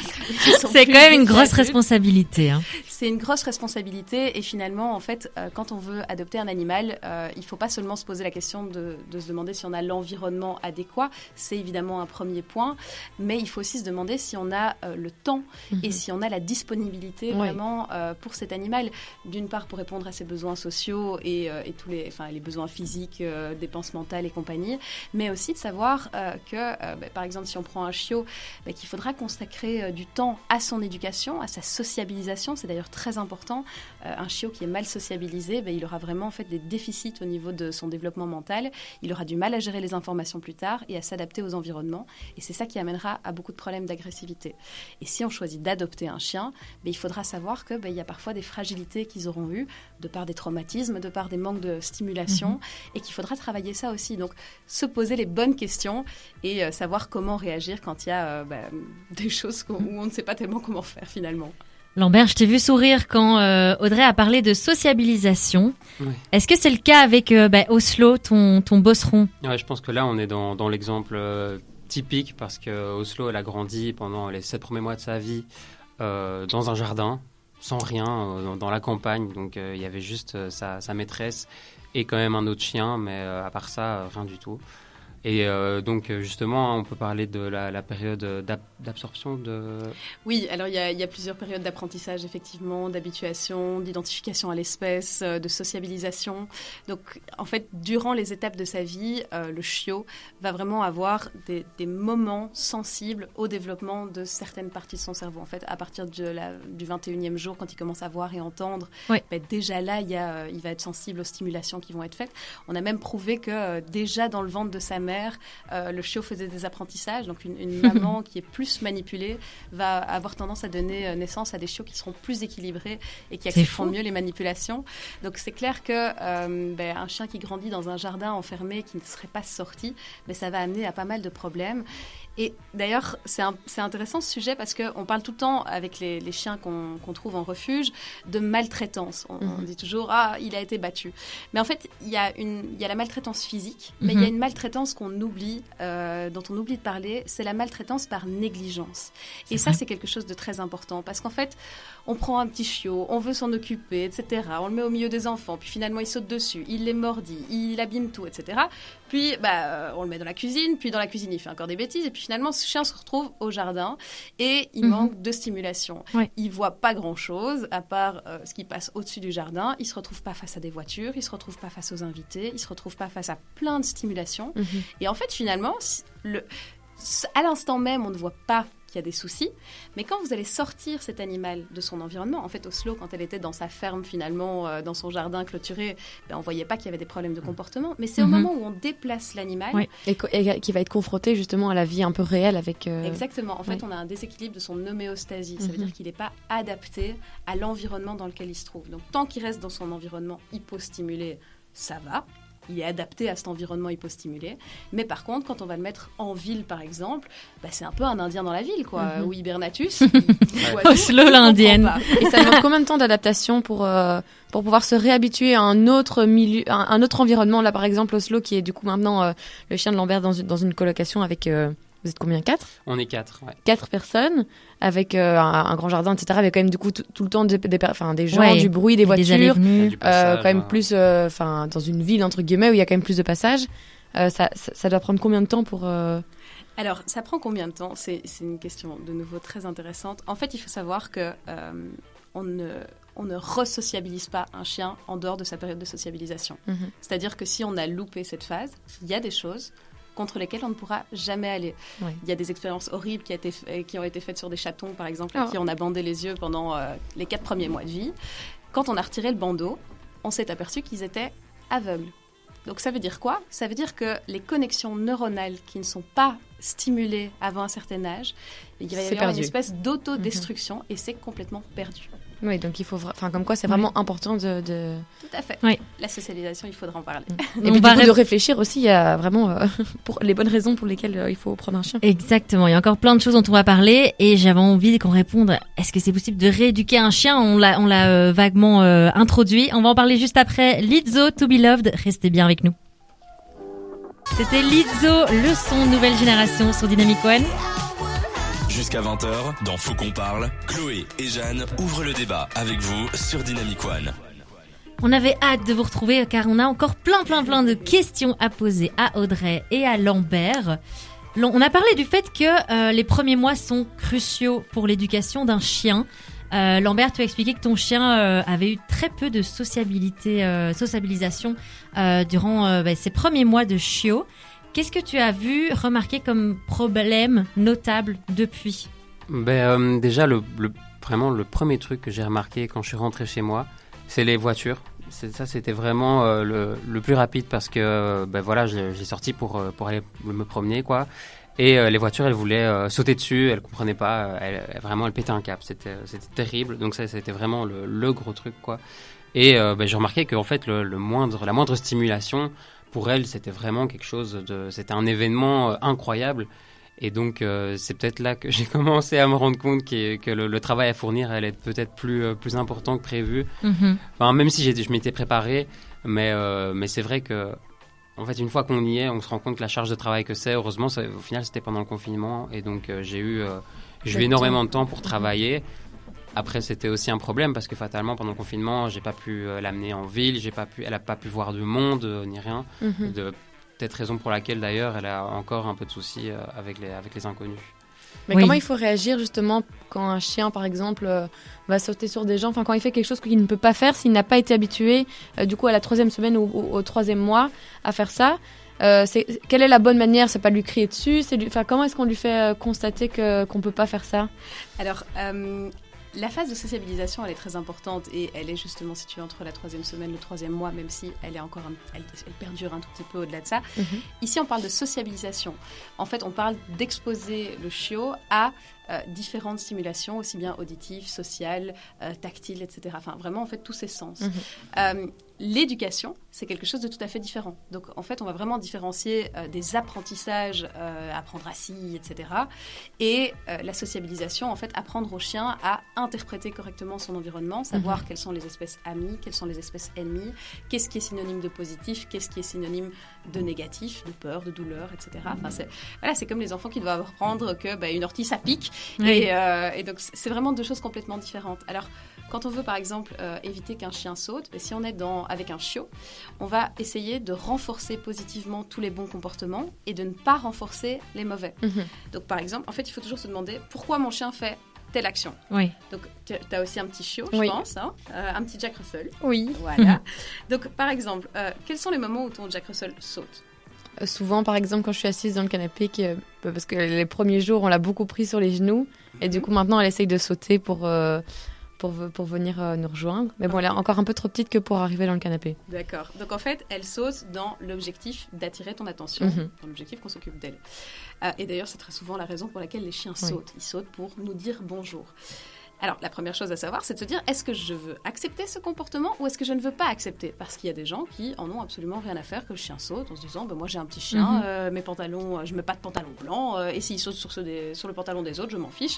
C'est quand même une grosse responsabilité. Hein. C'est une grosse responsabilité, et finalement, en fait, euh, quand on veut adopter un animal, euh, il ne faut pas seulement se poser la question de, de se demander si on a l'environnement adéquat, c'est évidemment un premier point, mais il faut aussi se demander si on a euh, le temps mm-hmm. et si on a la disponibilité oui. vraiment euh, pour cet animal. D'une part, pour répondre à ses besoins sociaux et, euh, et tous les, enfin, les besoins physiques, euh, dépenses mentales et compagnie, mais aussi de savoir Euh, que, euh, bah, par exemple, si on prend un chiot, bah, qu'il faudra consacrer euh, du temps à son éducation, à sa sociabilisation. C'est d'ailleurs très important. Euh, un chiot qui est mal sociabilisé, bah, il aura vraiment en fait, des déficits au niveau de son développement mental. Il aura du mal à gérer les informations plus tard et à s'adapter aux environnements. Et c'est ça qui amènera à beaucoup de problèmes d'agressivité. Et si on choisit d'adopter un chien, bah, il faudra savoir qu'il bah, y a parfois des fragilités qu'ils auront eues, de par des traumatismes, de par des manques de stimulation, mmh. et qu'il faudra travailler ça aussi. Donc, se poser les bonnes questions et euh, savoir comment réagir quand il y a euh, bah, des choses qu'on, où on ne sait pas tellement comment faire finalement. Lambert, je t'ai vu sourire quand euh, Audrey a parlé de sociabilisation. Oui. Est-ce que c'est le cas avec euh, bah, Oslo, ton, ton Beauceron ? Ouais, je pense que là, on est dans, dans l'exemple euh, typique parce que Oslo, elle a grandi pendant les sept premiers mois de sa vie euh, dans un jardin, sans rien, euh, dans, dans la campagne. Donc, euh, il y avait juste euh, sa, sa maîtresse et quand même un autre chien, mais euh, à part ça, euh, rien du tout. Et euh, donc, justement, on peut parler de la, la période d'ab- d'absorption de... Oui, alors il y, y a plusieurs périodes d'apprentissage, effectivement, d'habituation, d'identification à l'espèce, de sociabilisation. Donc, en fait, durant les étapes de sa vie, euh, le chiot va vraiment avoir des, des moments sensibles au développement de certaines parties de son cerveau. En fait, à partir de la, du vingt et unième jour, quand il commence à voir et entendre, oui. bah, déjà là, y a, il va être sensible aux stimulations qui vont être faites. On a même prouvé que euh, déjà dans le ventre de sa mère, Euh, le chiot faisait des apprentissages, donc une, une maman qui est plus manipulée va avoir tendance à donner naissance à des chiots qui seront plus équilibrés et qui accepteront mieux les manipulations. Donc c'est clair que euh, ben, un chien qui grandit dans un jardin enfermé qui ne serait pas sorti, ben, ça va amener à pas mal de problèmes. Et d'ailleurs, c'est, un, c'est intéressant ce sujet parce qu'on parle tout le temps avec les, les chiens qu'on, qu'on trouve en refuge de maltraitance. On, mm-hmm. on dit toujours « Ah, il a été battu ». Mais en fait, il y a une, il y a la maltraitance physique, mais il mm-hmm. y a une maltraitance qu'on oublie, euh, dont on oublie de parler, c'est la maltraitance par négligence. C'est Et vrai. Ça, c'est quelque chose de très important parce qu'en fait, on prend un petit chiot, on veut s'en occuper, et cetera. On le met au milieu des enfants, puis finalement, il saute dessus, il les mordit, il abîme tout, et cetera. Puis, bah, on le met dans la cuisine, puis dans la cuisine, il fait encore des bêtises, et puis finalement, ce chien se retrouve au jardin et il mmh. manque de stimulation. Ouais. Il ne voit pas grand-chose, à part euh, ce qui passe au-dessus du jardin. Il ne se retrouve pas face à des voitures, il ne se retrouve pas face aux invités, il ne se retrouve pas face à plein de stimulations. Mmh. Et en fait, finalement, le, à l'instant même, on ne voit pas qu'il y a des soucis. Mais quand vous allez sortir cet animal de son environnement, en fait, Oslo, quand elle était dans sa ferme, finalement, euh, dans son jardin clôturé, ben, on ne voyait pas qu'il y avait des problèmes de comportement. Mais c'est mm-hmm. au moment où on déplace l'animal... Oui. Et, co- et qui va être confronté, justement, à la vie un peu réelle avec... Euh... Exactement. En fait, oui. on a un déséquilibre de son homéostasie. Ça veut mm-hmm. dire qu'il n'est pas adapté à l'environnement dans lequel il se trouve. Donc, tant qu'il reste dans son environnement hypostimulé, ça va. Il est adapté à cet environnement hypostimulé. Mais par contre, quand on va le mettre en ville, par exemple, bah, c'est un peu un Indien dans la ville, quoi. Mm-hmm. Ou Hibernatus. Oslo, l'Indienne. Et ça demande combien de temps d'adaptation pour, euh, pour pouvoir se réhabituer à un autre milieu, un, un autre environnement? Là, par exemple, Oslo, qui est du coup maintenant euh, le chien de Lambert dans, dans une colocation avec... Euh, vous êtes combien? Quatre? On est quatre. Ouais. Quatre personnes avec euh, un, un grand jardin, et cetera. Avec quand même du coup tout, tout le temps des, des, des, des gens, ouais, du bruit, des voitures, des euh, passage, quand même ouais. plus, enfin euh, dans une ville entre guillemets où il y a quand même plus de passages. Euh, ça, ça, ça doit prendre combien de temps pour euh... Alors, ça prend combien de temps? C'est, c'est une question de nouveau très intéressante. En fait, il faut savoir que euh, on ne on ne resociabilise pas un chien en dehors de sa période de sociabilisation. Mm-hmm. C'est-à-dire que si on a loupé cette phase, il y a des choses contre lesquels on ne pourra jamais aller. Oui. Il y a des expériences horribles qui, a été, qui ont été faites sur des chatons, par exemple, à oh. qui on a bandé les yeux pendant euh, les quatre premiers mois de vie. Quand on a retiré le bandeau, on s'est aperçu qu'ils étaient aveugles. Donc ça veut dire quoi? Ça veut dire que les connexions neuronales qui ne sont pas stimulées avant un certain âge, il va y avoir une espèce d'autodestruction mmh. et c'est complètement perdu. Oui, donc il faut, enfin, comme quoi c'est vraiment oui. important de, de. Tout à fait. Oui. La socialisation, il faudra en parler. Et on puis, va du coup, ré- de réfléchir aussi, il y a vraiment euh, pour les bonnes raisons pour lesquelles euh, il faut prendre un chien. Exactement. Il y a encore plein de choses dont on va parler, et j'avais envie qu'on réponde. Est-ce que c'est possible de rééduquer un chien ? On l'a, on l'a euh, vaguement euh, introduit. On va en parler juste après. Lizzo, To Be Loved. Restez bien avec nous. C'était Lizzo, le son nouvelle génération sur Dynamique One. Jusqu'à vingt heures, dans Faut qu'on parle, Chloé et Jeanne ouvrent le débat avec vous sur Dynamic One. On avait hâte de vous retrouver car on a encore plein plein plein de questions à poser à Audrey et à Lambert. On a parlé du fait que euh, les premiers mois sont cruciaux pour l'éducation d'un chien. Euh, Lambert, tu as expliqué que ton chien euh, avait eu très peu de sociabilité, euh, sociabilisation euh, durant euh, bah, ses premiers mois de chiot. Qu'est-ce que tu as vu, remarqué comme problème notable depuis ? Ben, euh, déjà, le, le, vraiment, le premier truc que j'ai remarqué quand je suis rentré chez moi, c'est les voitures. C'est, ça, c'était vraiment euh, le, le plus rapide parce que ben, voilà, j'ai, j'ai sorti pour, pour aller me promener, quoi. Et euh, les voitures, elles voulaient euh, sauter dessus, elles ne comprenaient pas. Elles, vraiment, elles pétaient un câble. C'était, c'était terrible. Donc, ça, c'était vraiment le, le gros truc, quoi. Et euh, ben, j'ai remarqué qu'en fait, le, le moindre, la moindre stimulation... Pour elle, c'était vraiment quelque chose de... C'était un événement euh, incroyable. Et donc, euh, c'est peut-être là que j'ai commencé à me rendre compte que, que le, le travail à fournir allait être peut-être plus, euh, plus important que prévu. Mm-hmm. Enfin, même si j'ai, je m'étais préparé. Mais, euh, mais c'est vrai que, en fait, une fois qu'on y est, on se rend compte que la charge de travail que c'est, heureusement, ça, au final, c'était pendant le confinement. Et donc, euh, j'ai eu, euh, j'ai eu énormément de temps pour travailler. Après, c'était aussi un problème parce que fatalement, pendant le confinement, j'ai pas pu euh, l'amener en ville, j'ai pas pu, elle a pas pu voir de monde euh, ni rien. Mm-hmm. De, peut-être raison pour laquelle d'ailleurs, elle a encore un peu de soucis euh, avec les avec les inconnus. Mais oui. Comment il faut réagir justement quand un chien, par exemple, euh, va sauter sur des gens, enfin quand il fait quelque chose qu'il ne peut pas faire s'il n'a pas été habitué, euh, du coup à la troisième semaine ou, ou au troisième mois à faire ça. Euh, c'est, quelle est la bonne manière ? C'est pas lui crier dessus. C'est lui, enfin comment est-ce qu'on lui fait euh, constater que qu'on peut pas faire ça ? Alors. Euh... La phase de sociabilisation, elle est très importante et elle est justement située entre la troisième semaine et le troisième mois, même si elle est encore, un, elle, elle perdure un tout petit peu au-delà de ça. Mm-hmm. Ici, on parle de sociabilisation. En fait, on parle d'exposer le chiot à euh, différentes stimulations, aussi bien auditives, sociales, euh, tactiles, et cetera. Enfin, vraiment, en fait, tous ces sens. Mm-hmm. Euh, L'éducation, c'est quelque chose de tout à fait différent. Donc, en fait, on va vraiment différencier euh, des apprentissages, euh, apprendre assis, et cetera, et euh, la sociabilisation, en fait, apprendre au chien à interpréter correctement son environnement, savoir mm-hmm. quelles sont les espèces amies, quelles sont les espèces ennemies, qu'est-ce qui est synonyme de positif, qu'est-ce qui est synonyme de négatif, de peur, de douleur, et cetera. Enfin, c'est, voilà, c'est comme les enfants qui doivent apprendre que bah, une ortie, ça pique. Mm-hmm. Et, euh, et donc, c'est vraiment deux choses complètement différentes. Alors, quand on veut, par exemple, euh, éviter qu'un chien saute, mais si on est dans avec un chiot, on va essayer de renforcer positivement tous les bons comportements et de ne pas renforcer les mauvais. Mmh. Donc, par exemple, en fait, il faut toujours se demander pourquoi mon chien fait telle action. Oui. Donc, tu as aussi un petit chiot, je oui. pense, hein, euh, un petit Jack Russell. Oui. Voilà. Donc, par exemple, euh, quels sont les moments où ton Jack Russell saute ? euh, Souvent, par exemple, quand je suis assise dans le canapé, qui, euh, parce que les premiers jours, on l'a beaucoup pris sur les genoux. Mmh. Et du coup, maintenant, elle essaye de sauter pour... Euh, Pour, pour venir euh, nous rejoindre. Mais bon, elle est encore un peu trop petite que pour arriver dans le canapé. D'accord. Donc, en fait, elle saute dans l'objectif d'attirer ton attention, mm-hmm. dans l'objectif qu'on s'occupe d'elle. Euh, et d'ailleurs, c'est très souvent la raison pour laquelle les chiens oui. sautent. Ils sautent pour nous dire bonjour. Alors, la première chose à savoir, c'est de se dire, est-ce que je veux accepter ce comportement ou est-ce que je ne veux pas accepter ? Parce qu'il y a des gens qui en ont absolument rien à faire que le chien saute en se disant, bah, moi j'ai un petit chien, mm-hmm. euh, mes pantalons, euh, je ne mets pas de pantalon blanc, euh, et s'il saute sur, des, sur le pantalon des autres, je m'en fiche.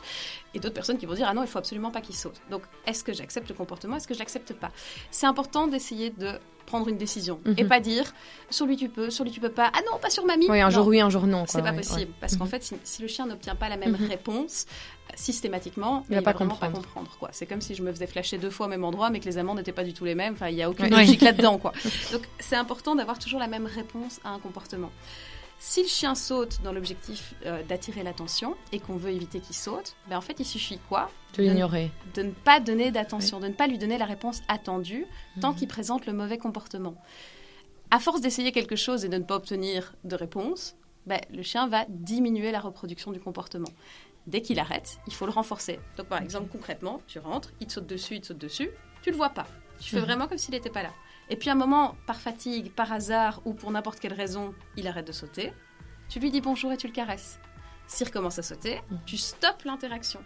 Et d'autres personnes qui vont dire, ah non, il ne faut absolument pas qu'il saute. Donc, est-ce que j'accepte le comportement ? Est-ce que je ne l'accepte pas ? C'est important d'essayer de prendre une décision mm-hmm. et pas dire, sur lui tu peux, sur lui tu peux pas, ah non, pas sur mamie. Oui, un non. jour oui, un jour non. Quoi, c'est pas ouais, possible, ouais. parce mm-hmm. qu'en fait, si, si le chien n'obtient pas la même mm-hmm. réponse, systématiquement, il ne va, va pas comprendre. Pas comprendre quoi. C'est comme si je me faisais flasher deux fois au même endroit, mais que les amendes n'étaient pas du tout les mêmes. Enfin, il n'y a aucune logique là-dedans. Quoi. Donc, c'est important d'avoir toujours la même réponse à un comportement. Si le chien saute dans l'objectif euh, d'attirer l'attention et qu'on veut éviter qu'il saute, ben, en fait, il suffit quoi ? De l'ignorer. De ne pas donner d'attention, oui. de ne pas lui donner la réponse attendue mmh. tant qu'il présente le mauvais comportement. À force d'essayer quelque chose et de ne pas obtenir de réponse, ben, le chien va diminuer la reproduction du comportement. Dès qu'il arrête, il faut le renforcer. Donc, par exemple, concrètement, tu rentres, il te saute dessus, il te saute dessus, tu le vois pas. Tu fais mmh. vraiment comme s'il n'était pas là. Et puis, à un moment, par fatigue, par hasard ou pour n'importe quelle raison, il arrête de sauter. Tu lui dis bonjour et tu le caresses. S'il recommence à sauter, mmh. tu stoppes l'interaction.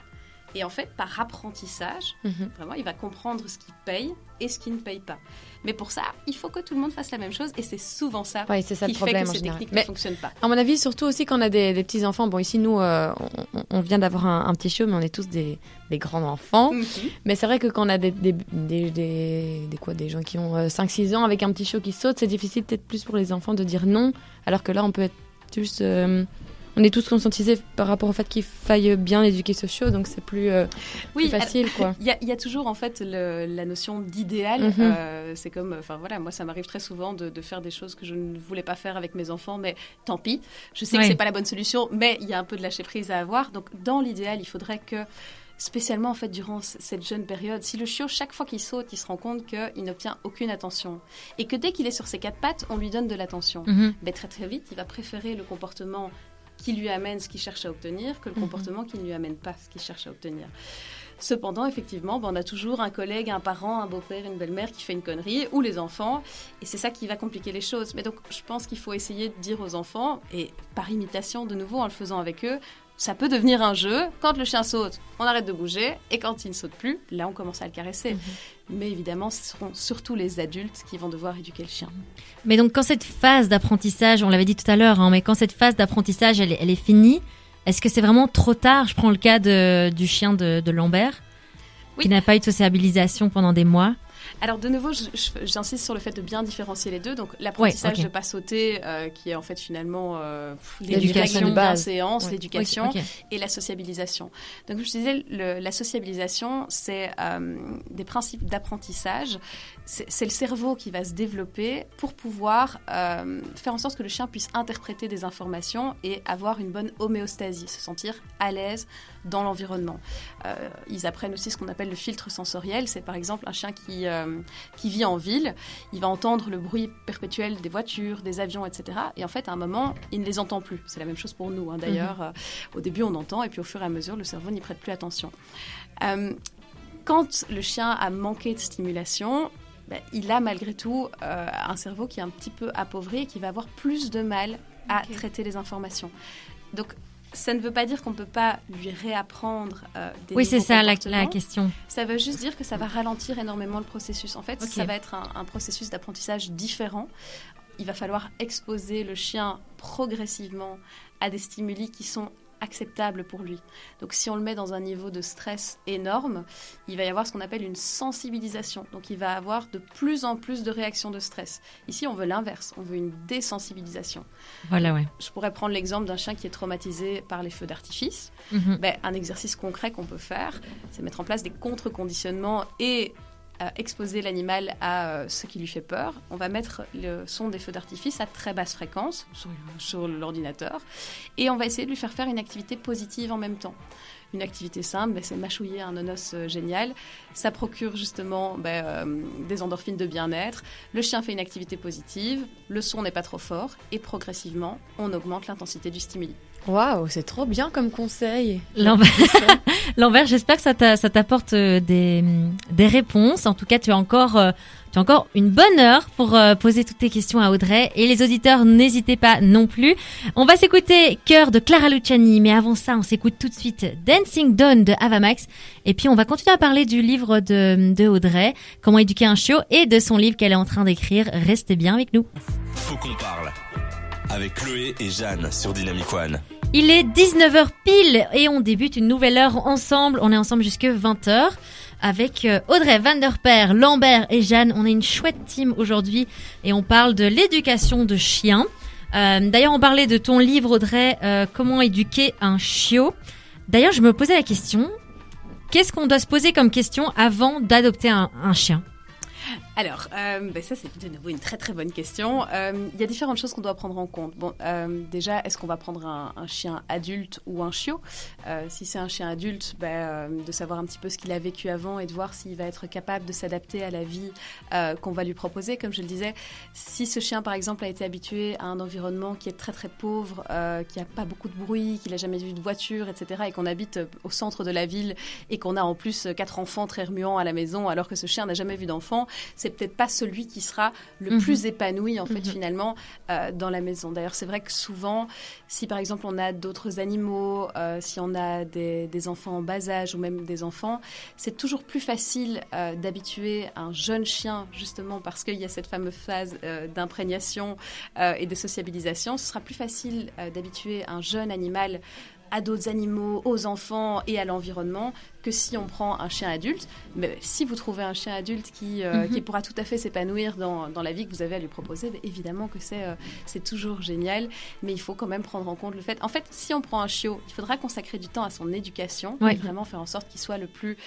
Et en fait, par apprentissage, mmh. vraiment, il va comprendre ce qui paye et ce qui ne paye pas. Mais pour ça, il faut que tout le monde fasse la même chose. Et c'est souvent ça, ouais, c'est ça qui le problème, fait que ces général. techniques Mais ne fonctionnent pas. À mon avis, surtout aussi quand on a des, des petits-enfants. Bon, ici, nous, euh, on, on vient d'avoir un, un petit chiot, mais on est tous des, des grands enfants. Mmh. Mais c'est vrai que quand on a des, des, des, des, des, quoi, des gens qui ont euh, cinq six ans avec un petit chiot qui saute, c'est difficile peut-être plus pour les enfants de dire non. Alors que là, on peut être plus... Euh, on est tous conscientisés par rapport au fait qu'il faille bien éduquer ce chiot, donc c'est plus, euh, oui, plus facile. Il y, y a toujours en fait le, la notion d'idéal. Mm-hmm. Euh, c'est comme, enfin voilà, moi ça m'arrive très souvent de, de faire des choses que je ne voulais pas faire avec mes enfants, mais tant pis. Je sais oui. que c'est pas la bonne solution, mais il y a un peu de lâcher prise à avoir. Donc dans l'idéal, il faudrait que spécialement en fait durant cette jeune période, si le chiot chaque fois qu'il saute, il se rend compte qu'il n'obtient aucune attention et que dès qu'il est sur ses quatre pattes, on lui donne de l'attention, mm-hmm. ben, très très vite, il va préférer le comportement qui lui amène ce qu'il cherche à obtenir, que le mmh. comportement qui ne lui amène pas ce qu'il cherche à obtenir. Cependant, effectivement, ben, on a toujours un collègue, un parent, un beau-père, une belle-mère qui fait une connerie, ou les enfants, et c'est ça qui va compliquer les choses. Mais donc, je pense qu'il faut essayer de dire aux enfants, et par imitation de nouveau, en le faisant avec eux, ça peut devenir un jeu. Quand le chien saute, on arrête de bouger, et quand il ne saute plus, là, on commence à le caresser. Mmh. Mais évidemment, ce seront surtout les adultes qui vont devoir éduquer le chien. Mais donc, quand cette phase d'apprentissage, on l'avait dit tout à l'heure, hein, mais quand cette phase d'apprentissage, elle, elle est finie, est-ce que c'est vraiment trop tard ? Je prends le cas de, du chien de, de Lambert, oui. qui n'a pas eu de sociabilisation pendant des mois. Alors de nouveau, je, je, j'insiste sur le fait de bien différencier les deux. Donc l'apprentissage ouais, okay. de pas sauter, euh, qui est en fait finalement euh, l'éducation de base, séance, ouais. l'éducation okay, okay. et la sociabilisation. Donc je disais, le, la sociabilisation, c'est euh, des principes d'apprentissage. C'est, c'est le cerveau qui va se développer pour pouvoir euh, faire en sorte que le chien puisse interpréter des informations et avoir une bonne homéostasie, se sentir à l'aise dans l'environnement. Euh, ils apprennent aussi ce qu'on appelle le filtre sensoriel. C'est par exemple un chien qui Euh, qui vit en ville, il va entendre le bruit perpétuel des voitures, des avions, et cetera. Et en fait, à un moment, il ne les entend plus. C'est la même chose pour nous, hein. D'ailleurs, mm-hmm. euh, au début, on entend, et puis au fur et à mesure, le cerveau n'y prête plus attention. Euh, quand le chien a manqué de stimulation, bah, il a malgré tout euh, un cerveau qui est un petit peu appauvri et qui va avoir plus de mal à okay. traiter les informations. Donc, ça ne veut pas dire qu'on ne peut pas lui réapprendre euh, des oui, nouveaux comportements. Oui, c'est ça la, la question. Ça veut juste dire que ça va ralentir énormément le processus. En fait, okay. ça va être un, un processus d'apprentissage différent. Il va falloir exposer le chien progressivement à des stimuli qui sont acceptables pour lui. Donc, si on le met dans un niveau de stress énorme, il va y avoir ce qu'on appelle une sensibilisation. Donc, il va avoir de plus en plus de réactions de stress. Ici, on veut l'inverse. On veut une désensibilisation. Voilà, ouais. Je pourrais prendre l'exemple d'un chien qui est traumatisé par les feux d'artifice. Mmh. Ben, un exercice concret qu'on peut faire, c'est mettre en place des contre-conditionnements et euh, exposer l'animal à euh, ce qui lui fait peur. On va mettre le son des feux d'artifice à très basse fréquence sur, sur l'ordinateur et on va essayer de lui faire faire une activité positive en même temps. Une activité simple, ben, c'est mâchouiller un nonos euh, génial. Ça procure justement ben, euh, des endorphines de bien-être. Le chien fait une activité positive, le son n'est pas trop fort et progressivement, on augmente l'intensité du stimuli. Waouh, c'est trop bien comme conseil. Lambert, Lambert j'espère que ça, t'a, ça t'apporte des, des réponses. En tout cas, tu as encore, tu as encore une bonne heure pour poser toutes tes questions à Audrey. Et les auditeurs, n'hésitez pas non plus. On va s'écouter Cœur de Clara Luciani. Mais avant ça, on s'écoute tout de suite Dancing Dawn de Avamax. Et puis, on va continuer à parler du livre de, de Audrey, Comment éduquer un chiot, et de son livre qu'elle est en train d'écrire. Restez bien avec nous. Faut qu'on parle. Avec Chloé et Jeanne sur Dynamic One. Il est dix-neuf heures pile et on débute une nouvelle heure ensemble. On est ensemble jusque vingt heures avec Audrey Vander Perre, Lambert et Jeanne. On est une chouette team aujourd'hui et on parle de l'éducation de chiens. Euh, d'ailleurs, on parlait de ton livre, Audrey, euh, Comment éduquer un chiot. D'ailleurs, je me posais la question, qu'est-ce qu'on doit se poser comme question avant d'adopter un, un chien ? Alors, euh, ben ça c'est de nouveau une très très bonne question. Euh, il y a différentes choses qu'on doit prendre en compte. Bon, euh, déjà, est-ce qu'on va prendre un, un chien adulte ou un chiot ? euh, Si c'est un chien adulte, ben, euh, de savoir un petit peu ce qu'il a vécu avant et de voir s'il va être capable de s'adapter à la vie euh, qu'on va lui proposer. Comme je le disais, si ce chien par exemple a été habitué à un environnement qui est très très pauvre, euh, qui n'a pas beaucoup de bruit, qu'il n'a jamais vu de voiture, et cetera, et qu'on habite au centre de la ville et qu'on a en plus quatre enfants très remuants à la maison alors que ce chien n'a jamais vu d'enfants, c'est peut-être pas celui qui sera le mmh. plus épanoui en fait mmh. finalement euh, dans la maison. D'ailleurs, c'est vrai que souvent, si par exemple on a d'autres animaux, euh, si on a des, des enfants en bas âge ou même des enfants, c'est toujours plus facile euh, d'habituer un jeune chien justement parce qu'il y a cette fameuse phase euh, d'imprégnation euh, et de sociabilisation. Ce sera plus facile euh, d'habituer un jeune animal à d'autres animaux, aux enfants et à l'environnement, que si on prend un chien adulte. Mais si vous trouvez un chien adulte qui, euh, mm-hmm. qui pourra tout à fait s'épanouir dans, dans la vie que vous avez à lui proposer, bah, évidemment que c'est, euh, c'est toujours génial, mais il faut quand même prendre en compte le fait... En fait, si on prend un chiot, il faudra consacrer du temps à son éducation, ouais. et vraiment faire en sorte qu'il soit le plus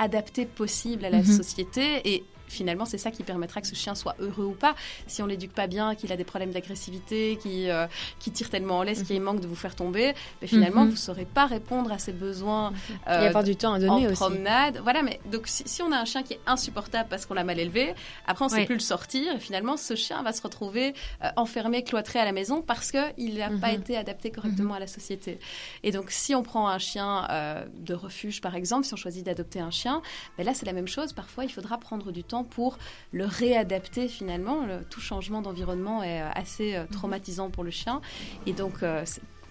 adapté possible à la mm-hmm. société, et finalement, c'est ça qui permettra que ce chien soit heureux ou pas. Si on l'éduque pas bien, qu'il a des problèmes d'agressivité, qu'il, euh, qu'il tire tellement en laisse, mmh. qu'il manque de vous faire tomber, mais finalement, mmh. vous saurez pas répondre à ses besoins. Euh, Il y avoir du temps à donner en aussi. Promenade, voilà. Mais donc, si, si on a un chien qui est insupportable parce qu'on l'a mal élevé, après on ne ouais. sait plus le sortir. Et finalement, ce chien va se retrouver euh, enfermé, cloîtré à la maison parce que il n'a mmh. pas été adapté correctement mmh. à la société. Et donc, si on prend un chien euh, de refuge, par exemple, si on choisit d'adopter un chien, ben là, c'est la même chose. Parfois, il faudra prendre du temps pour le réadapter finalement. Le, tout changement d'environnement est assez euh, traumatisant pour le chien, et donc euh,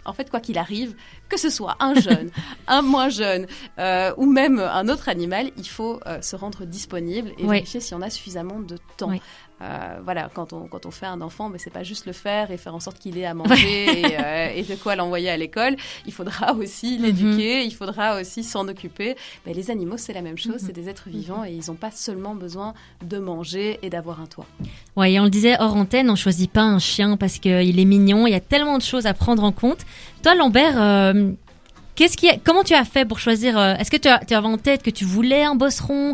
en fait, quoi qu'il arrive, que ce soit un jeune, un moins jeune euh, ou même un autre animal, il faut euh, se rendre disponible et oui. vérifier si on a suffisamment de temps. Oui. Euh, voilà, quand on, quand on fait un enfant, mais c'est pas juste le faire et faire en sorte qu'il ait à manger et, euh, et de quoi l'envoyer à l'école. Il faudra aussi l'éduquer, mm-hmm. il faudra aussi s'en occuper. Mais les animaux, c'est la même chose, mm-hmm. c'est des êtres vivants mm-hmm. et ils n'ont pas seulement besoin de manger et d'avoir un toit. Ouais, et on le disait hors antenne, on choisit pas un chien parce qu'il est mignon. Il y a tellement de choses à prendre en compte. Toi, Lambert, euh, qu'est-ce qui a, comment tu as fait pour choisir euh, Est-ce que tu, as, tu avais en tête que tu voulais un Beauceron?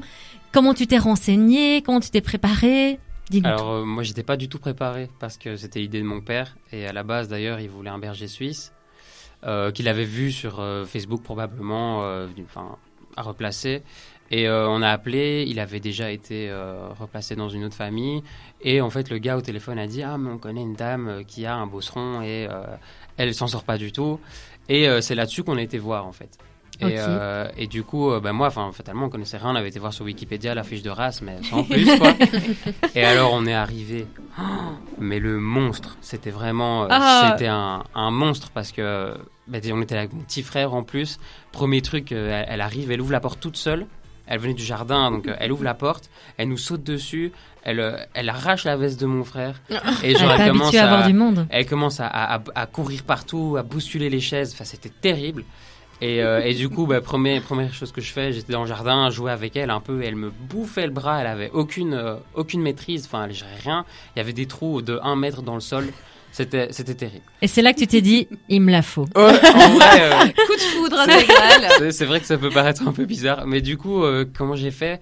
Comment tu t'es renseigné? Comment tu t'es préparé? Dis-nous. Alors euh, moi j'étais pas du tout préparé parce que c'était l'idée de mon père, et à la base d'ailleurs il voulait un berger suisse euh, qu'il avait vu sur euh, Facebook probablement euh, à replacer, et euh, on a appelé, il avait déjà été euh, replacé dans une autre famille, et en fait le gars au téléphone a dit ah mais on connaît une dame qui a un beauceron et euh, elle s'en sort pas du tout, et euh, c'est là-dessus qu'on a été voir en fait. Et, okay. euh, et du coup, euh, bah moi, fatalement, on connaissait rien. On avait été voir sur Wikipédia la fiche de race, mais sans plus, quoi. Et alors, on est arrivé. Oh, mais le monstre, c'était vraiment, euh, ah. c'était un, un monstre parce que, bah, on était là avec mon petit frère en plus. Premier truc, euh, elle, elle arrive, elle ouvre la porte toute seule. Elle venait du jardin, donc euh, elle ouvre la porte, elle nous saute dessus, elle, euh, elle arrache la veste de mon frère. Et genre, elle, elle commence à, à avoir du monde. Elle commence à, à, à courir partout, à bousculer les chaises. Enfin, c'était terrible. Et, euh, et du coup, bah, première, première chose que je fais, j'étais dans le jardin, jouais avec elle un peu, elle me bouffait le bras, elle avait aucune, euh, aucune maîtrise, enfin, elle gérait rien. Il y avait des trous de un mètre dans le sol. C'était, c'était terrible. Et c'est là que tu t'es dit, il me la faut. Oh, en vrai, euh, coup de foudre intégral. C'est, c'est vrai que ça peut paraître un peu bizarre, mais du coup, euh, comment j'ai fait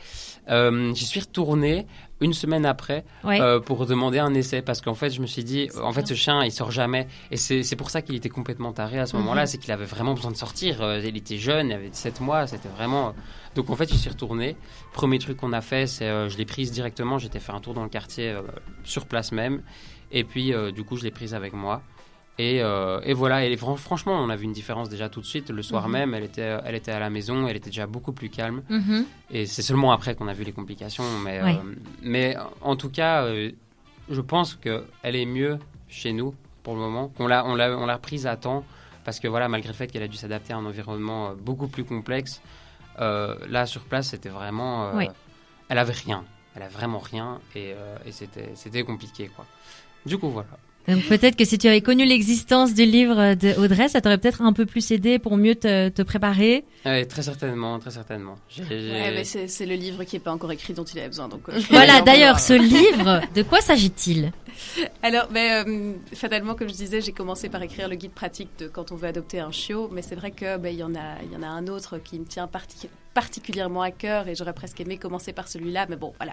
euh, j'y suis retourné une semaine après ouais. euh, pour demander un essai, parce qu'en fait, je me suis dit, c'est en bien. fait, ce chien, il sort jamais. Et c'est, c'est pour ça qu'il était complètement taré à ce mm-hmm. moment-là, c'est qu'il avait vraiment besoin de sortir. Euh, il était jeune, il avait sept mois, c'était vraiment... Donc en fait, j'y suis retourné. Premier truc qu'on a fait, c'est euh, je l'ai prise directement, j'étais faire un tour dans le quartier, euh, sur place même. Et puis, euh, du coup, je l'ai prise avec moi. Et, euh, et voilà. Et franchement, on a vu une différence déjà tout de suite. Le soir mmh. même, elle était, elle était à la maison. Elle était déjà beaucoup plus calme. Mmh. Et c'est seulement après qu'on a vu les complications. Mais, ouais. euh, mais en tout cas, euh, je pense qu'elle est mieux chez nous pour le moment. On l'a, on l'a, on l'a reprise à temps. Parce que voilà, malgré le fait qu'elle a dû s'adapter à un environnement beaucoup plus complexe, euh, là, sur place, c'était vraiment... Euh, oui. Elle avait rien. Elle a vraiment rien. Et, euh, et c'était, c'était compliqué, quoi. Du coup, voilà. Donc, peut-être que si tu avais connu l'existence du livre d'Audrey, ça t'aurait peut-être un peu plus aidé pour mieux te, te préparer. Oui, très certainement, très certainement. J'ai, j'ai... Ouais, mais c'est, c'est le livre qui n'est pas encore écrit dont il avait besoin. Donc, euh, voilà, d'ailleurs, ce livre, de quoi s'agit-il ? Alors, mais, euh, fatalement, comme je disais, j'ai commencé par écrire le guide pratique de quand on veut adopter un chiot, mais c'est vrai qu'il bah, y, y en a un autre qui me tient particulièrement. particulièrement à cœur, et j'aurais presque aimé commencer par celui-là, mais bon, voilà.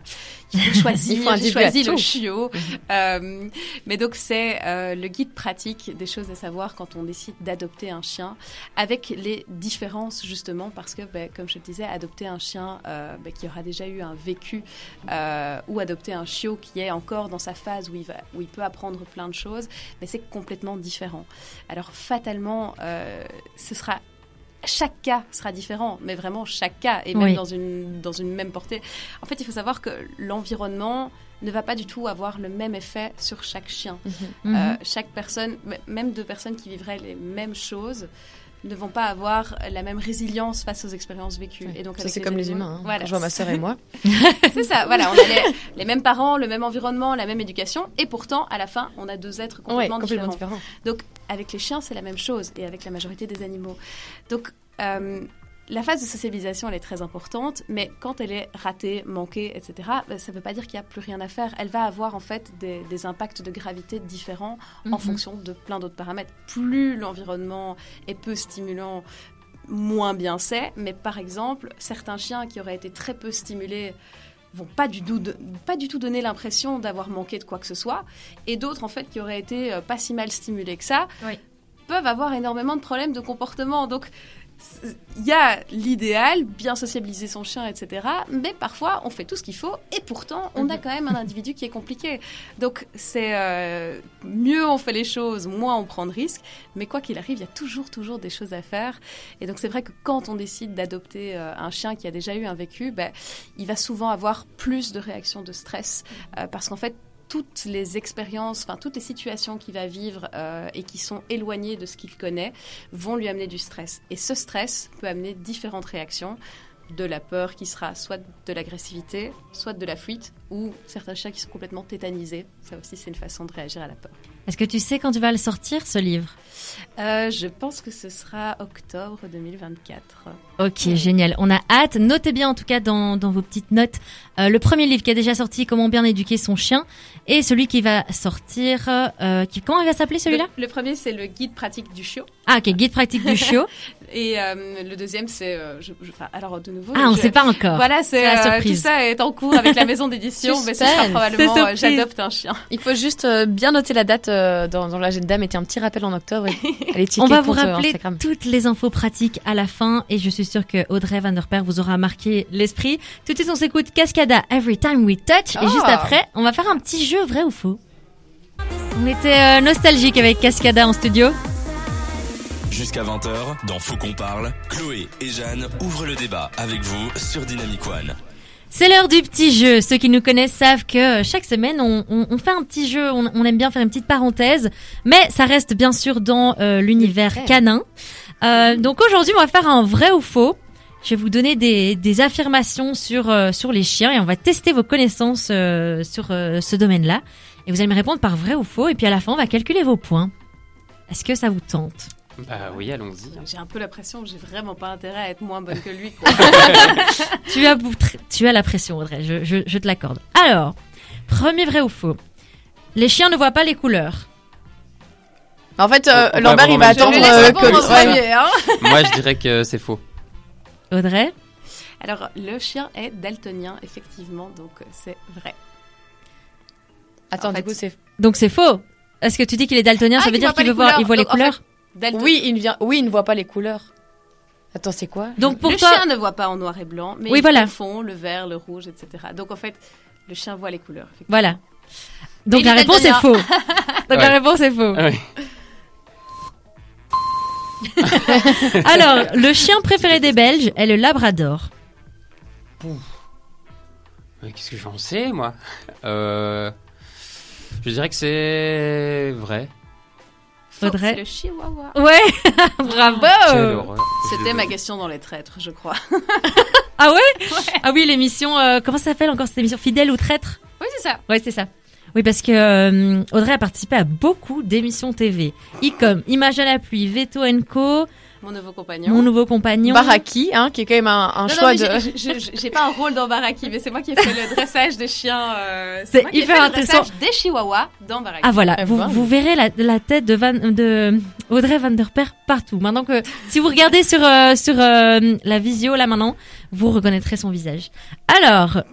J'ai choisi, j'ai choisi le chiot. Euh, mais donc, c'est euh, le guide pratique des choses à savoir quand on décide d'adopter un chien, avec les différences, justement, parce que, bah, comme je te disais, adopter un chien euh, bah, qui aura déjà eu un vécu, euh, ou adopter un chiot qui est encore dans sa phase où il, va, où il peut apprendre plein de choses, mais c'est complètement différent. Alors, fatalement, euh, ce sera chaque cas sera différent, mais vraiment chaque cas, et même oui. dans, une, dans une même portée. En fait, il faut savoir que l'environnement ne va pas du tout avoir le même effet sur chaque chien. Mmh. Euh, chaque personne, même deux personnes qui vivraient les mêmes choses, ne vont pas avoir la même résilience face aux expériences vécues. Ouais. Et donc, ça, c'est les comme animaux, les humains. Hein. Voilà. Quand je vois ma sœur et moi. C'est ça, voilà. On a les, les mêmes parents, le même environnement, la même éducation. Et pourtant, à la fin, on a deux êtres complètement, ouais, complètement différents. différents. Donc, avec les chiens, c'est la même chose. Et avec la majorité des animaux. Donc, euh, la phase de socialisation, elle est très importante. Mais quand elle est ratée, manquée, et cetera, ça ne veut pas dire qu'il n'y a plus rien à faire. Elle va avoir, en fait, des, des impacts de gravité différents mm-hmm. en fonction de plein d'autres paramètres. Plus l'environnement est peu stimulant, moins bien c'est. Mais par exemple, certains chiens qui auraient été très peu stimulés vont pas du tout, pas du tout donner l'impression d'avoir manqué de quoi que ce soit. Et d'autres, en fait, qui auraient été pas si mal stimulés que ça, oui. peuvent avoir énormément de problèmes de comportement. Donc, il y a l'idéal, bien sociabiliser son chien, et cetera. Mais parfois, on fait tout ce qu'il faut et pourtant, on mmh. a quand même un individu qui est compliqué. Donc, c'est euh, mieux on fait les choses, moins on prend de risques. Mais quoi qu'il arrive, il y a toujours, toujours des choses à faire. Et donc, c'est vrai que quand on décide d'adopter euh, un chien qui a déjà eu un vécu, bah, il va souvent avoir plus de réactions de stress euh, parce qu'en fait, toutes les expériences, enfin toutes les situations qu'il va vivre euh, et qui sont éloignées de ce qu'il connaît vont lui amener du stress. Et ce stress peut amener différentes réactions, de la peur qui sera soit de l'agressivité, soit de la fuite, ou certains chiens qui sont complètement tétanisés. Ça aussi, c'est une façon de réagir à la peur. Est-ce que tu sais quand tu vas le sortir, ce livre ? euh, Je pense que ce sera octobre deux mille vingt-quatre. Ok, mmh. génial. On a hâte. Notez bien, en tout cas, dans, dans vos petites notes, euh, le premier livre qui est déjà sorti, Comment bien éduquer son chien, et celui qui va sortir... Euh, qui, comment il va s'appeler, celui-là ? le, le premier, c'est le Guide pratique du chiot. Ah, ok, Guide pratique du chiot. Et euh, le deuxième, c'est... Euh, je, je, enfin, alors, de nouveau... Ah, je, on ne sait pas encore. Voilà, c'est, c'est la surprise. Euh, tout ça est en cours avec la maison d'édition, mais ce sera probablement euh, J'adopte un chien. Il faut juste euh, bien noter la date... Euh, Dans, dans l'agenda, mettez un petit rappel en octobre. On va vous rappeler Instagram. Toutes les infos pratiques à la fin, et je suis sûre que Audrey Vander Perre vous aura marqué l'esprit. Tout de suite, on s'écoute Cascada, Every Time We Touch, oh. et juste après, on va faire un petit jeu vrai ou faux. On était euh, nostalgique avec Cascada en studio. Jusqu'à vingt heures, dans Faut qu'on parle, Chloé et Jeanne ouvrent le débat avec vous sur Dynamic One. C'est l'heure du petit jeu. Ceux qui nous connaissent savent que chaque semaine, on, on, on fait un petit jeu. On, on aime bien faire une petite parenthèse, mais ça reste bien sûr dans euh, l'univers canin. Euh, donc aujourd'hui, on va faire un vrai ou faux. Je vais vous donner des, des affirmations sur euh, sur les chiens et on va tester vos connaissances euh, sur euh, ce domaine-là. Et vous allez me répondre par vrai ou faux. Et puis à la fin, on va calculer vos points. Est-ce que ça vous tente ? Bah oui, allons-y. J'ai un peu la pression, j'ai vraiment pas intérêt à être moins bonne que lui, quoi. tu, as, tu as la pression, Audrey, je, je, je te l'accorde. Alors, premier vrai ou faux ? Les chiens ne voient pas les couleurs. En fait, euh, oh, Lambert, il va attendre euh, que le premier. Hein. Moi, je dirais que c'est faux. Audrey ? Alors, le chien est daltonien, effectivement, donc c'est vrai. Attends, en fait, du coup, c'est... Donc c'est faux ? Est-ce que tu dis qu'il est daltonien, ah, ça veut dire qu'il voit, il voit les couleurs ? Dalton. Oui, il vient... oui, il ne voit pas les couleurs. Attends, c'est quoi ? Donc pour le toi... chien ne voit pas en noir et blanc, mais oui, il voilà. confond le vert, le rouge, et cetera. Donc en fait, le chien voit les couleurs. Voilà. Donc, la réponse, Donc ouais. la réponse est faux. Donc la réponse est faux. Alors, le chien préféré des Belges est le Labrador. Pouf. Mais qu'est-ce que j'en sais, moi ? euh... Je dirais que c'est vrai. Audrey. C'est le Chihuahua. Ouais, bravo. C'était ma question dans Les Traîtres, je crois. Ah ouais, ouais. Ah oui, l'émission, euh, comment ça s'appelle encore cette émission ? Fidèle ou traître ? Oui, c'est ça. Oui, c'est ça. Oui, parce que euh, Audrey a participé à beaucoup d'émissions T V. I C O M, Images à la pluie, Veto and Co. Mon nouveau compagnon. Mon nouveau compagnon. Baraki, hein, qui est quand même un, un non, choix non, de... J'ai, j'ai, j'ai pas un rôle dans Baraki, mais c'est moi qui ai fait le dressage des chiens. Euh, c'est, c'est moi qui ai fait le dressage des Chihuahuas dans Baraki. Ah voilà, vous, vous verrez la, la tête de, Van, de Audrey Vander Perre partout. Maintenant que si vous regardez sur, euh, sur euh, la visio, là maintenant, vous reconnaîtrez son visage. Alors,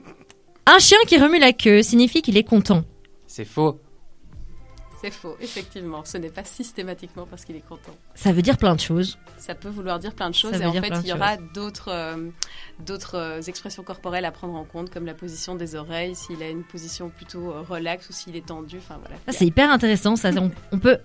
un chien qui remue la queue signifie qu'il est content. C'est faux. C'est faux, effectivement. Ce n'est pas systématiquement parce qu'il est content. Ça veut dire plein de choses. Ça peut vouloir dire plein de choses. Ça et en fait, il y aura d'autres, euh, d'autres expressions corporelles à prendre en compte, comme la position des oreilles, s'il a une position plutôt euh, relaxe ou s'il est tendu. Enfin, voilà. Ah, c'est hyper intéressant. Ça. on, on, peut,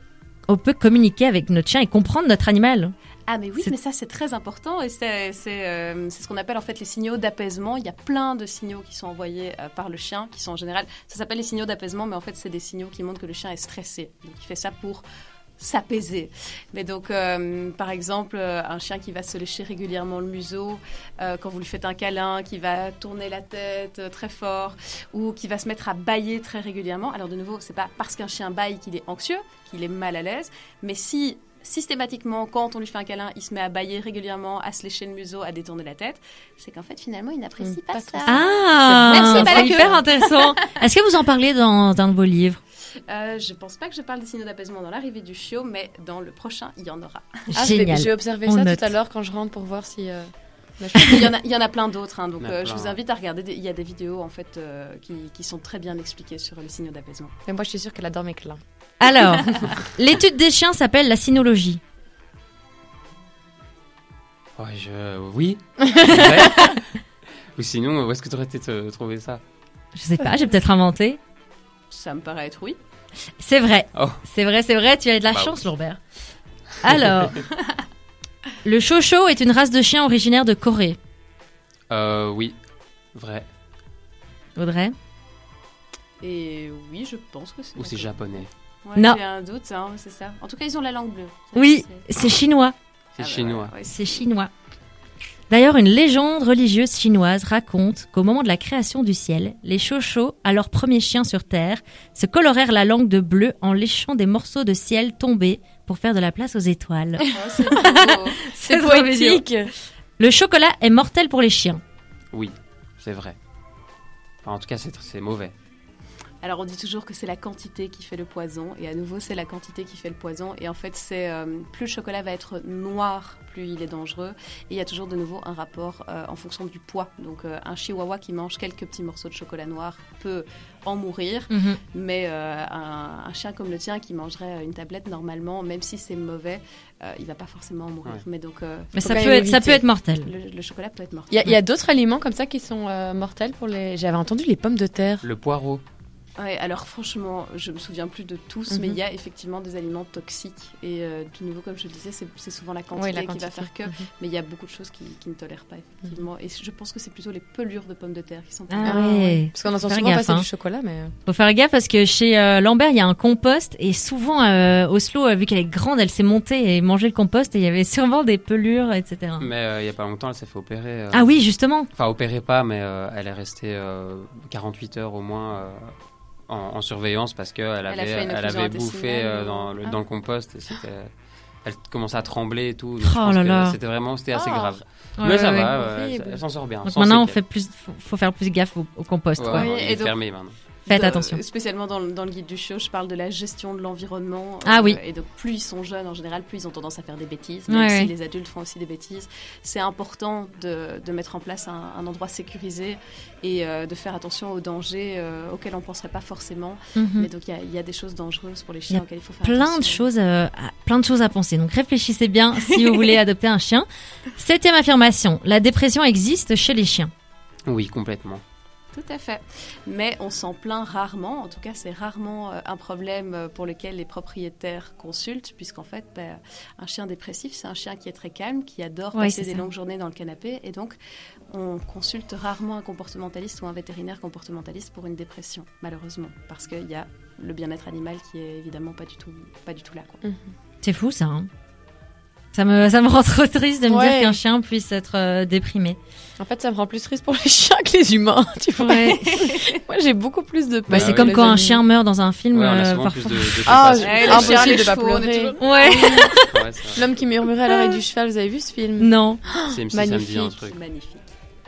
on peut communiquer avec notre chien et comprendre notre animal. Ah mais oui, c'est... mais ça c'est très important et c'est, c'est, euh, c'est ce qu'on appelle en fait les signaux d'apaisement. Il y a plein de signaux qui sont envoyés euh, par le chien, qui sont en général, ça s'appelle les signaux d'apaisement, mais en fait c'est des signaux qui montrent que le chien est stressé. Donc il fait ça pour s'apaiser. Mais donc, euh, par exemple, euh, un chien qui va se lécher régulièrement le museau, euh, quand vous lui faites un câlin, qui va tourner la tête euh, très fort, ou qui va se mettre à bâiller très régulièrement. Alors de nouveau, c'est pas parce qu'un chien bâille qu'il est anxieux, qu'il est mal à l'aise, mais si systématiquement, quand on lui fait un câlin, il se met à bâiller régulièrement, à se lécher le museau, à détourner la tête, c'est qu'en fait, finalement, il n'apprécie mmh, pas, pas ça. Ah, même si c'est hyper intéressant. Est-ce que vous en parlez dans un de vos livres? Euh, je pense pas que je parle des signaux d'apaisement dans l'arrivée du chiot, mais dans le prochain, il y en aura. Ah, je, vais, je vais observer on ça note. Tout à l'heure quand je rentre pour voir si... Euh... il, y en a, il y en a plein d'autres, hein, donc euh, plein. Je vous invite à regarder. Des, il y a des vidéos en fait, euh, qui, qui sont très bien expliquées sur les signaux d'apaisement. Mais moi, je suis sûre qu'elle adore mes clins. Alors, l'étude des chiens s'appelle la cynologie. Oh, je... Oui. Ou sinon, où est-ce que tu aurais été te trouver ça? Je sais pas, j'ai peut-être inventé. Ça me paraît être oui. C'est vrai. Oh. C'est vrai, c'est vrai. Tu as de la bah chance, oui. Lambert. Alors, le Chow-chow est une race de chien originaire de Corée. Euh, oui. Vrai. Audrey ? Et oui, je pense que c'est... Ou c'est Corée. Japonais. Ouais, non. J'ai un doute, hein, c'est ça. En tout cas, ils ont la langue bleue. Ça, oui, c'est, c'est chinois. C'est ah chinois. Bah, ouais, c'est... c'est chinois. D'ailleurs, une légende religieuse chinoise raconte qu'au moment de la création du ciel, les Chow-chow, alors premiers chiens sur Terre, se colorèrent la langue de bleu en léchant des morceaux de ciel tombés pour faire de la place aux étoiles. Oh, c'est beau. C'est, c'est poétique. Le chocolat est mortel pour les chiens. Oui, c'est vrai. Enfin, en tout cas, c'est, c'est mauvais. Alors, on dit toujours que c'est la quantité qui fait le poison. Et à nouveau, c'est la quantité qui fait le poison. Et en fait, c'est, euh, plus le chocolat va être noir, plus il est dangereux. Et il y a toujours de nouveau un rapport euh, en fonction du poids. Donc, euh, un chihuahua qui mange quelques petits morceaux de chocolat noir peut en mourir. Mm-hmm. Mais euh, un, un chien comme le tien qui mangerait une tablette, normalement, même si c'est mauvais, euh, il ne va pas forcément en mourir. Ouais. Mais, donc, euh, Mais ça, peut être, ça peut être mortel. Le, le chocolat peut être mortel. Il y, y a d'autres aliments comme ça qui sont euh, mortels pour les... J'avais entendu les pommes de terre. Le poireau. Ouais, alors franchement, je me souviens plus de tous, mm-hmm. mais il y a effectivement des aliments toxiques. Et euh, de nouveau, comme je le disais, c'est, c'est souvent la quantité, oui, la quantité qui va faire que. Mm-hmm. Mais il y a beaucoup de choses qui, qui ne tolèrent pas, effectivement. Mm-hmm. Et je pense que c'est plutôt les pelures de pommes de terre qui sont... Ah oui, ouais. Parce qu'on entend souvent gaffe, passer hein. du chocolat, mais... Faut faire gaffe parce que chez euh, Lambert, il y a un compost. Et souvent, euh, Oslo, vu qu'elle est grande, elle s'est montée et mangé le compost. Et il y avait sûrement des pelures, et cetera. Mais euh, il n'y a pas longtemps, elle s'est fait opérer. Euh... Ah oui, justement. Enfin, opérer pas, mais euh, elle est restée euh, quarante-huit heures au moins... Euh... En, en surveillance parce qu'elle avait, elle elle avait bouffé euh, dans, le, ah. dans le compost. Et c'était, elle commençait à trembler et tout. Oh je pense là que là. C'était vraiment c'était assez oh. grave. Ouais, mais ouais, ça ouais, va, ouais, elle, elle s'en sort bien. Donc maintenant, on fait plus, faut, faut faire plus gaffe au, au compost. Ouais, quoi. Ouais, et donc, fermé maintenant. Faites attention. Euh, spécialement dans, dans le guide du chiot, je parle de la gestion de l'environnement. Ah euh, oui. Et donc, plus ils sont jeunes en général, plus ils ont tendance à faire des bêtises. Même ouais, si ouais. les adultes font aussi des bêtises, c'est important de, de mettre en place un, un endroit sécurisé et euh, de faire attention aux dangers euh, auxquels on ne penserait pas forcément. Mm-hmm. Mais donc, il y, y a des choses dangereuses pour les chiens auxquelles il faut faire plein attention. De choses, euh, à, plein de choses à penser. Donc, réfléchissez bien si vous voulez adopter un chien. Septième affirmation, la dépression existe chez les chiens. Oui, complètement. Tout à fait. Mais on s'en plaint rarement. En tout cas, c'est rarement un problème pour lequel les propriétaires consultent, puisqu'en fait, bah, un chien dépressif, c'est un chien qui est très calme, qui adore ouais, passer des ça. longues journées dans le canapé. Et donc, on consulte rarement un comportementaliste ou un vétérinaire comportementaliste pour une dépression, malheureusement. Parce qu'il y a le bien-être animal qui est évidemment pas du tout, pas du tout là. Quoi. Mmh. C'est fou, ça, hein. Ça me, ça me rend trop triste de me ouais. dire qu'un chien puisse être euh, déprimé. En fait, ça me rend plus triste pour les chiens que les humains, tu vois. Ouais. Moi, j'ai beaucoup plus de peur. Bah, c'est ouais, comme quand amis. un chien meurt dans un film. Ouais, on a souvent euh, plus de, de ah, ouais, les impossible chiens, les de pas pleurer. Ouais. ouais L'homme qui murmurait à l'oreille du cheval, vous avez vu ce film ? Non. C'est M C, magnifique. Ça me dit un truc. Magnifique.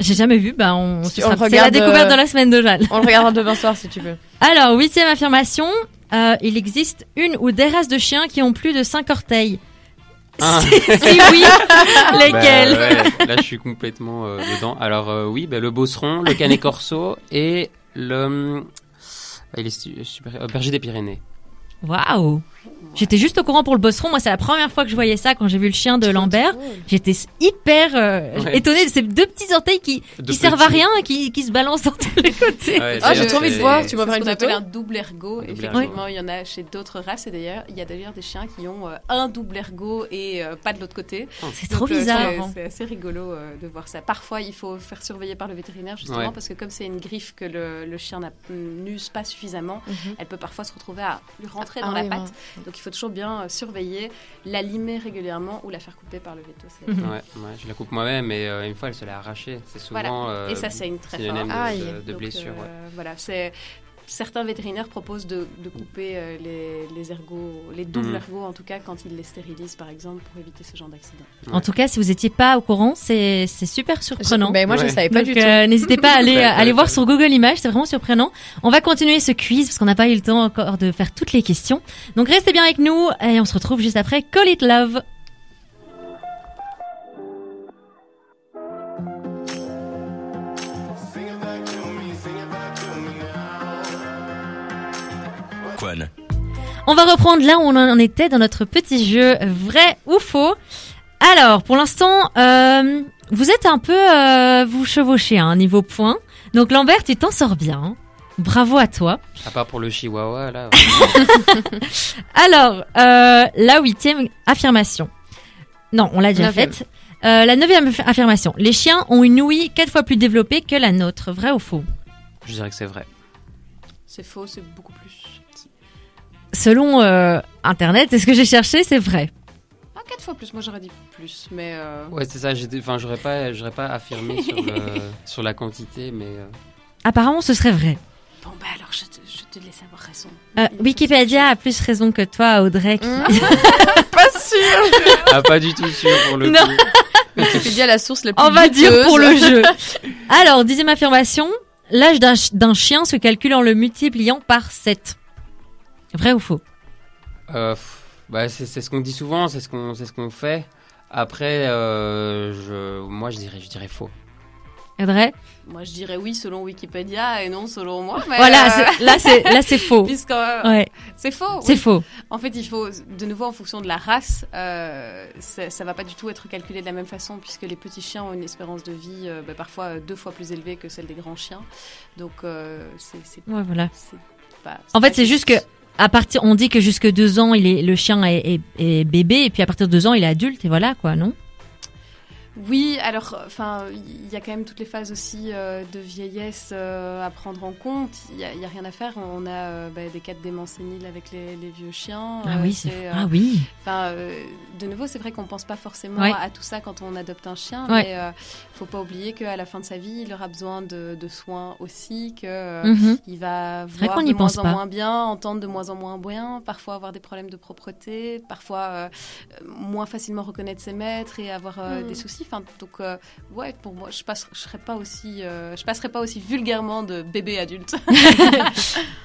J'ai jamais vu, bah on, si on sera, regarde, c'est la découverte euh, de la semaine de Jeanne. On le regardera demain soir si tu veux. Alors, huitième affirmation, euh, il existe une ou des races de chiens qui ont plus de cinq orteils. Ah. Si, si oui, lesquels bah, ouais, là, je suis complètement euh, dedans. Alors euh, oui, bah, le Beauceron, le Canet Corso et le... Euh, il est super... euh, Berger des Pyrénées. Waouh! J'étais juste au courant pour le Beauceron. Moi, c'est la première fois que je voyais ça quand j'ai vu le chien de Lambert. J'étais hyper euh, ouais. étonnée de ces deux petits orteils qui, qui servent à rien et qui, qui se balancent dans tous les côtés. Ouais, ah, j'ai trop envie de voir. Tu m'as parlé de un double ergot. Double Effectivement, ergot. Il y en a chez d'autres races. Et d'ailleurs, il y a d'ailleurs des chiens qui ont euh, un double ergot et euh, pas de l'autre côté. Oh. C'est donc, trop euh, bizarre. C'est, c'est assez rigolo euh, de voir ça. Parfois, il faut faire surveiller par le vétérinaire justement ouais. parce que comme c'est une griffe que le, le chien n'use pas suffisamment, mm-hmm. elle peut parfois se retrouver à lui rentrer ah, dans ah, la patte. Donc, il faut toujours bien euh, surveiller, la limer régulièrement ou la faire couper par le veto. C'est... Ouais, ouais, je la coupe moi-même et euh, une fois, elle se l'a arrachée. C'est souvent voilà. et ça, c'est une très synonyme de, ah, de, de blessure. Euh, ouais. Voilà, c'est... Certains vétérinaires proposent de, de couper euh, les, les ergots, les doubles mmh. ergots, en tout cas, quand ils les stérilisent, par exemple, pour éviter ce genre d'accident. Ouais. En tout cas, si vous n'étiez pas au courant, c'est, c'est super surprenant. Je, ben moi, ouais. je ne savais pas donc, du euh, tout. N'hésitez pas à aller, à aller voir sur Google Images, c'est vraiment surprenant. On va continuer ce quiz, parce qu'on n'a pas eu le temps encore de faire toutes les questions. Donc, restez bien avec nous, et on se retrouve juste après Call It Love. On va reprendre là où on en était dans notre petit jeu vrai ou faux. Alors, pour l'instant, euh, vous êtes un peu... Euh, vous chevauchez à un hein, niveau point. Donc, Lambert, tu t'en sors bien. Bravo à toi. À part pour le Chihuahua, là. Alors, euh, la huitième affirmation. Non, on l'a déjà neuvième. Faite. Euh, la neuvième affirmation. Les chiens ont une ouïe quatre fois plus développée que la nôtre. Vrai ou faux? Je dirais que c'est vrai. C'est faux, c'est beaucoup plus... Selon euh, Internet, c'est ce que j'ai cherché, c'est vrai. Ah, quatre fois plus, moi j'aurais dit plus, mais... Euh... Ouais, c'est ça, enfin, j'aurais pas, j'aurais pas affirmé sur, le, sur la quantité, mais... Euh... Apparemment, ce serait vrai. Bon, bah alors, je te, je te laisse avoir raison. Euh, Wikipédia a plus raison que toi, Audrey. Qui... Mmh. Pas sûr. Ah, pas du tout sûr, pour le non. coup. Wikipédia, la source la plus... On va dire pour le jeu. Alors, dixième affirmation, l'âge d'un, d'un chien se calcule en le multipliant par sept. Vrai ou faux? euh, bah c'est, c'est ce qu'on dit souvent, c'est ce qu'on, c'est ce qu'on fait. Après, euh, je, moi, je dirais, je dirais faux. Vrai? Moi, je dirais oui selon Wikipédia et non selon moi. Mais voilà, euh... c'est, là, c'est, là, c'est faux. Puisque ouais. c'est faux. C'est oui. faux. En fait, il faut, de nouveau, en fonction de la race, euh, ça ne va pas du tout être calculé de la même façon puisque les petits chiens ont une espérance de vie euh, bah, parfois deux fois plus élevée que celle des grands chiens. Donc, euh, c'est, c'est, ouais, voilà. c'est pas. C'est en fait, c'est juste que. À partir, on dit que jusque deux ans, il est, le chien est, est, est bébé, et puis à partir de deux ans, il est adulte, et voilà quoi, non ? Oui, alors, enfin, il y a quand même toutes les phases aussi euh, de vieillesse euh, à prendre en compte. Il y, y a rien à faire. On a euh, bah, des cas de démence sénile avec les, les vieux chiens. Ah euh, oui, c'est, c'est euh, ah oui. Enfin, euh, de nouveau, c'est vrai qu'on pense pas forcément ouais. à, à tout ça quand on adopte un chien, ouais. mais euh, faut pas oublier qu'à la fin de sa vie, il aura besoin de, de soins aussi, que euh, mm-hmm. il va voir de moins en pas. moins bien, entendre de moins en moins bien, parfois avoir des problèmes de propreté, parfois euh, moins facilement reconnaître ses maîtres et avoir euh, mm. des soucis. Enfin, donc euh, ouais, pour moi, je passe, je serais pas aussi, euh, je passerai pas aussi vulgairement de bébé adulte.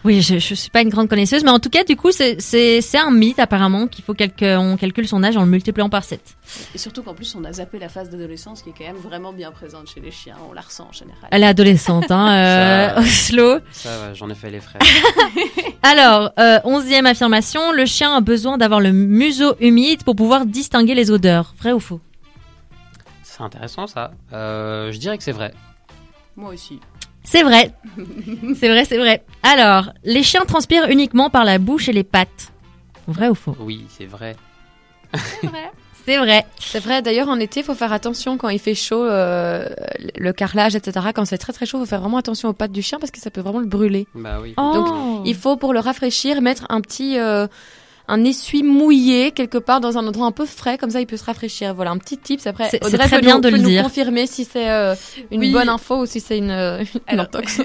Oui, je, je suis pas une grande connaisseuse, mais en tout cas, du coup, c'est, c'est, c'est un mythe apparemment qu'il faut qu'on calcule son âge en le multipliant par sept. Et surtout qu'en plus, on a zappé la phase d'adolescence qui est quand même vraiment bien présente chez les chiens. On la ressent en général. Elle est adolescente, hein, euh, ça, Oslo. Ça, ouais, j'en ai fait les frères. Alors, euh, onzième affirmation, le chien a besoin d'avoir le museau humide pour pouvoir distinguer les odeurs. Vrai ou faux? C'est intéressant ça. Euh, je dirais que c'est vrai. Moi aussi. C'est vrai. c'est vrai, c'est vrai. Alors, les chiens transpirent uniquement par la bouche et les pattes. Vrai ou faux? Oui, c'est vrai. C'est vrai. C'est vrai. C'est vrai. D'ailleurs, en été, il faut faire attention quand il fait chaud, euh, le carrelage, et cetera. Quand c'est très très chaud, il faut faire vraiment attention aux pattes du chien parce que ça peut vraiment le brûler. Bah oui. Oh. Donc, il faut pour le rafraîchir mettre un petit. Euh, un essuie mouillé quelque part dans un endroit un peu frais, comme ça il peut se rafraîchir. Voilà un petit tips. Après c'est, Audrey c'est très peut, bien nous, de peut le nous dire. confirmer si c'est euh, une oui. bonne info ou si c'est une, euh, une Alors, intox.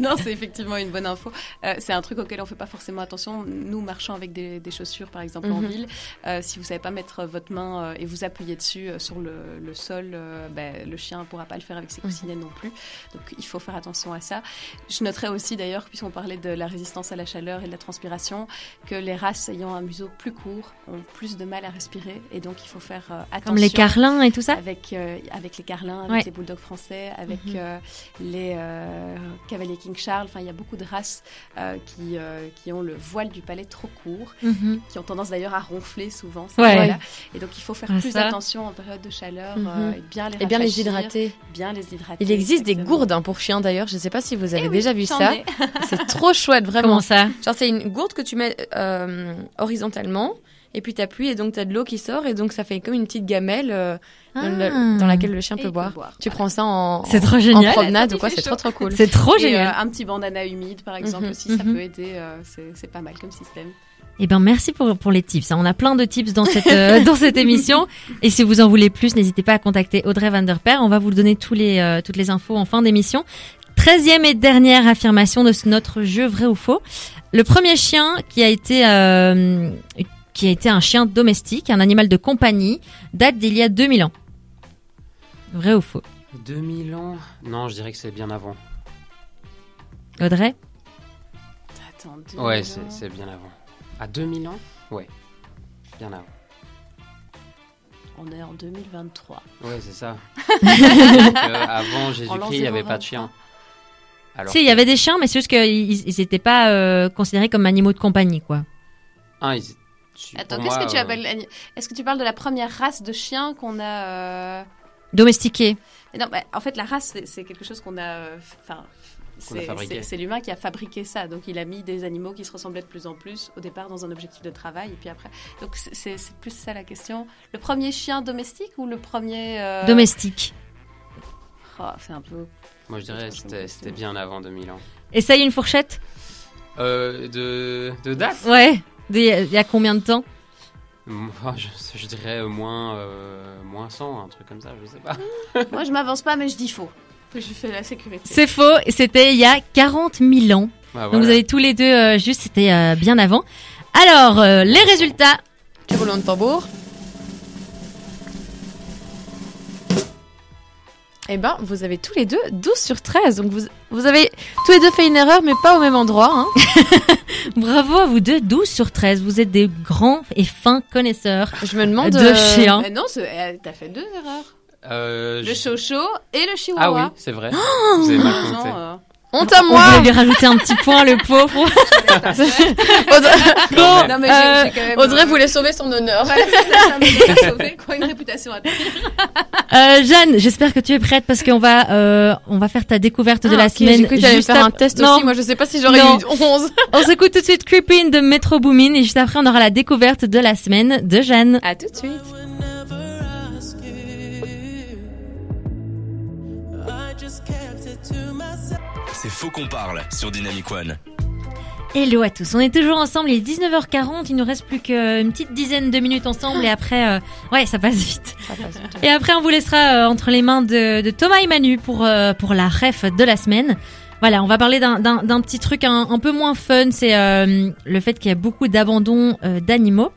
Non, c'est effectivement une bonne info. Euh, c'est un truc auquel on fait pas forcément attention. Nous marchons avec des, des chaussures par exemple mm-hmm. en ville. Euh, si vous savez pas mettre votre main euh, et vous appuyer dessus euh, sur le, le sol, euh, bah, le chien pourra pas le faire avec ses coussinets mm-hmm. non plus. Donc il faut faire attention à ça. Je noterais aussi d'ailleurs, puisqu'on parlait de la résistance à la chaleur et de la transpiration, que les races ayant un museau plus court ont plus de mal à respirer et donc il faut faire euh, attention. Comme les carlins et tout ça avec, euh, avec les carlins, avec ouais. les bulldogs français, avec mm-hmm. euh, les euh, cavaliers King Charles. Enfin, il y a beaucoup de races euh, qui, euh, qui ont le voile du palais trop court, mm-hmm. qui ont tendance d'ailleurs à ronfler souvent. Ouais. Et donc il faut faire ah, plus ça. attention en période de chaleur, mm-hmm. euh, et bien les et bien les hydrater. Bien les hydrater. Il existe exactement. des gourdes hein, pour chiens d'ailleurs. Je ne sais pas si vous avez eh oui, déjà vu ça. C'est trop chouette, vraiment. Comment ça ? Genre, c'est une gourde que tu mets euh, horizontalement et puis t'appuies et donc t'as de l'eau qui sort et donc ça fait comme une petite gamelle euh, ah. dans, le, dans laquelle le chien peut boire. peut boire. Tu prends ça en, c'est trop génial. en promenade ça, ou quoi, c'est chaud. trop trop cool. C'est trop génial. Et, euh, un petit bandana humide par exemple mm-hmm, aussi, mm-hmm. ça peut aider, euh, c'est, c'est pas mal comme système. Eh ben merci pour, pour les tips. On a plein de tips dans cette, euh, dans cette émission. Et si vous en voulez plus, n'hésitez pas à contacter Audrey Vander Perre. On va vous donner tous les, euh, toutes les infos en fin d'émission. Treizième et dernière affirmation de notre jeu vrai ou faux. Le premier chien qui a été euh, qui a été un chien domestique, un animal de compagnie, date d'il y a deux mille ans. Vrai ou faux ? deux mille ans ? Non, je dirais que c'est bien avant. Audrey ? Attends, deux mille ouais, c'est, c'est bien avant. À deux mille ans ? Ouais, bien avant. On est en deux mille vingt-trois. Ouais, c'est ça. Donc, euh, avant Jésus-Christ, il n'y avait pas de chien. Alors, si, il y avait des chiens, mais c'est juste qu'ils n'étaient pas euh, considérés comme animaux de compagnie, quoi. Ah, ils... Attends, qu'est-ce moi, que tu euh... appelles... Est-ce que tu parles de la première race de chiens qu'on a... Euh... Domestiquée. Non, bah, en fait, la race, c'est, c'est quelque chose qu'on a... Enfin... Euh, C'est, c'est, c'est l'humain qui a fabriqué ça, donc il a mis des animaux qui se ressemblaient de plus en plus au départ dans un objectif de travail et puis après donc c'est, c'est, c'est plus ça la question. Le premier chien domestique ou le premier euh... domestique oh, c'est un peu moi je dirais c'était, c'était bien avant deux mille ans. Et ça, il y a une fourchette euh, de, de date ouais il y, y a combien de temps? Moi, je, je dirais moins, euh, moins cent, un truc comme ça, je sais pas. Moi je m'avance pas mais je dis faux. Je fais la sécurité. C'est faux, c'était il y a quarante mille ans. Bah, voilà. Donc vous avez tous les deux euh, juste, c'était euh, bien avant. Alors, euh, les résultats. Petit roulement de tambour. Eh ben, vous avez tous les deux douze sur treize. Donc vous, vous avez tous les deux fait une erreur, mais pas au même endroit. Hein. Bravo à vous deux, douze sur treize. Vous êtes des grands et fins connaisseurs. Je me demande. De euh... chiens. Mais non, c'est... t'as fait deux erreurs. Euh, le Chow-chow et le Chihuahua. Ah oui, c'est vrai. Oh vous avez mal compté. Non, euh... honte à moi. On voulait lui rajouter un petit point, le pauvre. Audrey... Bon, non, mais j'ai, j'ai quand même... Audrey voulait sauver son honneur. Voilà, c'est ça, ça me sauver, quoi, une réputation à tenir. euh, Jeanne, j'espère que tu es prête parce qu'on va, euh, on va faire ta découverte ah, de la okay, semaine. J'ai cru juste faire à... un test non. aussi. Moi, je sais pas si j'aurais non. eu onze. On s'écoute tout de suite Creepin' de Metro Boomin et juste après, on aura la découverte de la semaine de Jeanne. À tout de suite. C'est faux qu'on parle sur Dynamic One. Hello à tous, on est toujours ensemble, il est dix-neuf heures quarante, il nous reste plus qu'une petite dizaine de minutes ensemble et après, euh, ouais ça passe vite. Ça passe vite. Et après on vous laissera euh, entre les mains de, de Thomas et Manu pour, euh, pour la ref de la semaine. Voilà, on va parler d'un, d'un, d'un petit truc un, un peu moins fun, c'est euh, le fait qu'il y a beaucoup d'abandon euh, d'animaux.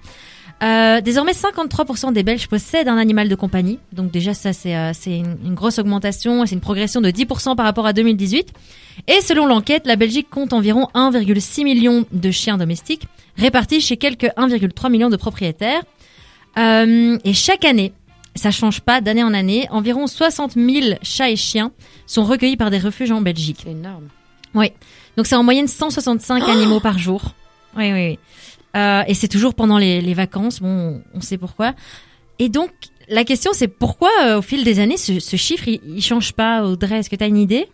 Euh, désormais, cinquante-trois pour cent des Belges possèdent un animal de compagnie. Donc déjà, ça, c'est, euh, c'est une, une grosse augmentation. C'est une progression de dix pour cent par rapport à deux mille dix-huit. Et selon l'enquête, la Belgique compte environ un virgule six million de chiens domestiques répartis chez quelques un virgule trois million de propriétaires. Euh, et chaque année, ça change pas d'année en année, environ soixante mille chats et chiens sont recueillis par des refuges en Belgique. C'est énorme. Oui. Donc c'est en moyenne cent soixante-cinq oh animaux par jour. Oui, oui, oui. Euh, et c'est toujours pendant les, les vacances, bon, on sait pourquoi. Et donc, la question, c'est pourquoi, euh, au fil des années, ce, ce chiffre, il, il change pas, Audrey? Est-ce que tu as une idée?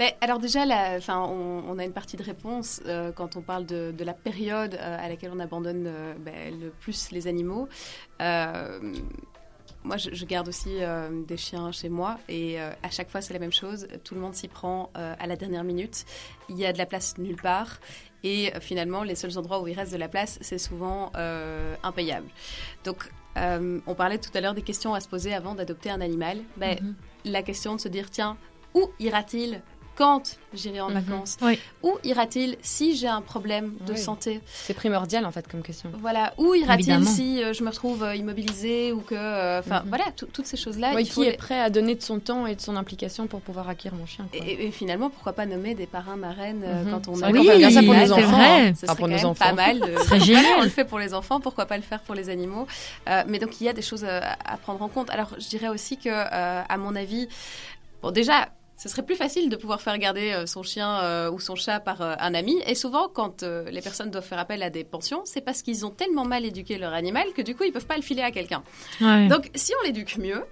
Mais alors déjà, la, enfin, on, on a une partie de réponse euh, quand on parle de, de la période euh, à laquelle on abandonne euh, ben, le plus les animaux. Euh, Moi, je, je garde aussi euh, des chiens chez moi et euh, à chaque fois, c'est la même chose. Tout le monde s'y prend euh, à la dernière minute. Il y a de la place nulle part et euh, finalement, les seuls endroits où il reste de la place, c'est souvent euh, impayable. Donc, euh, on parlait tout à l'heure des questions à se poser avant d'adopter un animal. Ben, mm-hmm. La question de se dire, tiens, où ira-t-il ? quand j'irai en mm-hmm. vacances. Oui. Où ira-t-il si j'ai un problème de oui. santé ? C'est primordial en fait comme question. Voilà. Où ira-t-il Évidemment. si euh, je me retrouve euh, immobilisée ou que... Enfin euh, mm-hmm. voilà, toutes ces choses-là. Ouais, il faut qui les... est prêt à donner de son temps et de son implication pour pouvoir acquérir mon chien, quoi. Et, et finalement, pourquoi pas nommer des parrains, marraines euh, mm-hmm. quand on... Oui, on ça pour nos enfants. Hein. Ça serait ah, pour quand nos même enfants. Pas mal. De... Ce serait génial. On le fait pour les enfants, pourquoi pas le faire pour les animaux ? euh, Mais donc il y a des choses euh, à prendre en compte. Alors je dirais aussi que, euh, à mon avis, bon déjà... Ce serait plus facile de pouvoir faire garder son chien euh, ou son chat par euh, un ami. Et souvent, quand euh, les personnes doivent faire appel à des pensions, c'est parce qu'ils ont tellement mal éduqué leur animal que du coup, ils ne peuvent pas le filer à quelqu'un. Ouais. Donc, si on l'éduque mieux...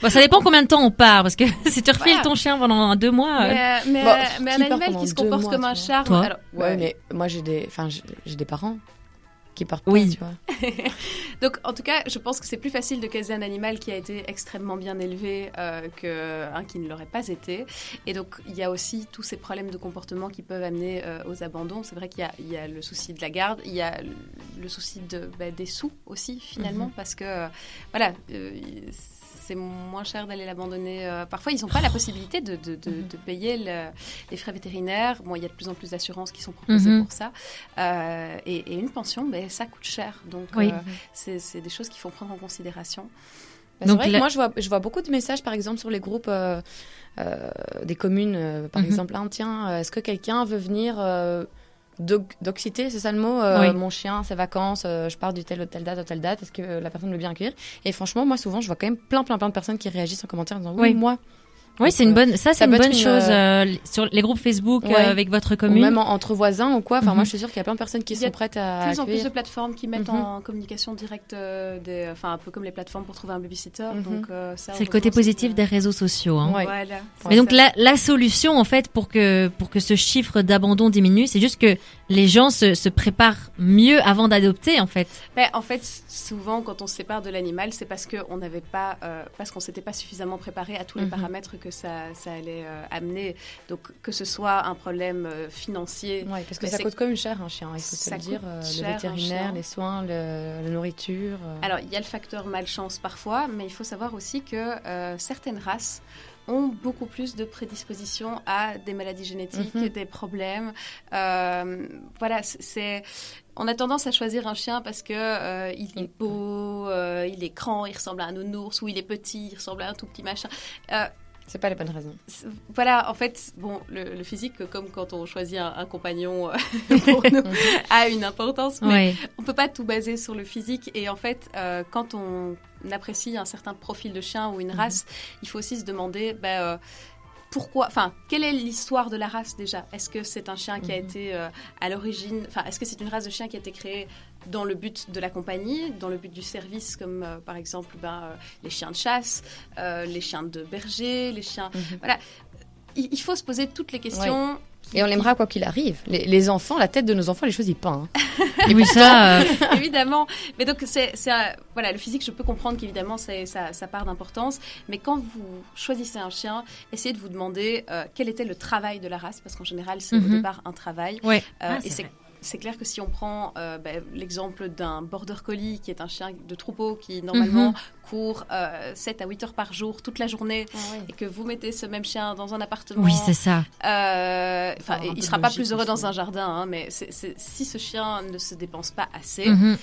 Bon, ça dépend combien de temps on part. Parce que si tu refiles ouais. ton chien pendant deux mois... Euh... Mais, mais, bon, mais un animal qui se comporte mois, comme un charme... Alors, ouais, ouais, mais moi, j'ai des, j'ai, j'ai des parents... qui partent oui. pas, tu vois. Donc, en tout cas, je pense que c'est plus facile de caser un animal qui a été extrêmement bien élevé euh, qu'un qui ne l'aurait pas été. Et donc, il y a aussi tous ces problèmes de comportement qui peuvent amener euh, aux abandons. C'est vrai qu'il y a, il y a le souci de la garde, il y a le souci de, bah, des sous aussi, finalement, mm-hmm. parce que, euh, voilà... Euh, c'est moins cher d'aller l'abandonner. Euh, parfois, ils n'ont pas la possibilité de, de, de, de payer le, les frais vétérinaires. Bon, il y a de plus en plus d'assurances qui sont proposées mm-hmm. pour ça. Euh, et, et une pension, ben, ça coûte cher. Donc, oui. euh, c'est, c'est des choses qu'il faut prendre en considération. Ben, donc, c'est vrai la... que moi, je vois, je vois beaucoup de messages, par exemple, sur les groupes euh, euh, des communes. Euh, par mm-hmm. exemple, ah, tiens, est-ce que quelqu'un veut venir... Euh, d'occiter, c'est ça le mot euh, oui. mon chien, ses vacances, euh, je pars du tel, telle date, telle date, est-ce que euh, la personne veut bien accueillir? Et franchement, moi souvent je vois quand même plein plein plein de personnes qui réagissent en commentaire en disant oui, oui. moi oui, c'est une bonne, ça, c'est ça une bonne une... chose, euh, sur les groupes Facebook, ouais. euh, avec votre commune. Ou même en, entre voisins ou quoi. Enfin, mm-hmm. moi, je suis sûre qu'il y a plein de personnes qui sont prêtes à. Il y a de plus accueillir. En plus de plateformes qui mettent mm-hmm. en communication directe euh, des, enfin, un peu comme les plateformes pour trouver un babysitter. Mm-hmm. Donc, euh, ça. C'est le côté positif c'est... des réseaux sociaux, hein. Ouais. Voilà. Mais donc, la, la solution, en fait, pour que, pour que ce chiffre d'abandon diminue, c'est juste que les gens se, se préparent mieux avant d'adopter, en fait. Mais en fait, souvent, quand on se sépare de l'animal, c'est parce que on n'avait pas, euh, parce qu'on s'était pas suffisamment préparé à tous les mm-hmm. paramètres que ça, ça allait euh, amener. Donc, que ce soit un problème euh, financier... Oui, parce que ça c'est... coûte quand même cher, un chien, il faut ça te le dire. Euh, le vétérinaire, les soins, le, la nourriture... Euh... Alors, il y a le facteur malchance parfois, mais il faut savoir aussi que euh, certaines races ont beaucoup plus de prédisposition à des maladies génétiques, mm-hmm. des problèmes. Euh, voilà, c'est... On a tendance à choisir un chien parce que euh, il est beau, euh, il est grand, il ressemble à un nounours, ou il est petit, il ressemble à un tout petit machin... Euh, C'est pas les bonnes raisons. Voilà, en fait, bon, le, le physique, comme quand on choisit un, un compagnon pour nous, a une importance, mais ouais. on peut pas tout baser sur le physique. Et en fait, euh, quand on apprécie un certain profil de chien ou une race, mm-hmm. il faut aussi se demander... Bah, euh, Pourquoi, enfin, quelle est l'histoire de la race déjà ? Est-ce que c'est un chien qui a été euh, à l'origine, enfin, est-ce que c'est une race de chien qui a été créée dans le but de la compagnie, dans le but du service, comme euh, par exemple ben, euh, les chiens de chasse, euh, les chiens de berger, les chiens. Mm-hmm. Voilà. Il, il faut se poser toutes les questions. Ouais. Et on l'aimera quoi qu'il arrive. Les, les enfants, la tête de nos enfants, les choses, ils peignent. Et oui, ça... Euh... évidemment. Mais donc, c'est, c'est un, voilà, le physique, je peux comprendre qu'évidemment, c'est, ça, ça part d'importance. Mais quand vous choisissez un chien, essayez de vous demander euh, quel était le travail de la race. Parce qu'en général, c'est mm-hmm. au départ un travail. Ouais. Euh, ah, c'est et c'est... Vrai. C'est clair que si on prend euh, bah, l'exemple d'un border collie qui est un chien de troupeau qui normalement mm-hmm. court euh, sept à huit heures par jour toute la journée ah ouais. et que vous mettez ce même chien dans un appartement, oui c'est ça. Euh, enfin, il ne sera pas plus heureux dans un jardin, hein, mais c'est, c'est, si ce chien ne se dépense pas assez. Mm-hmm.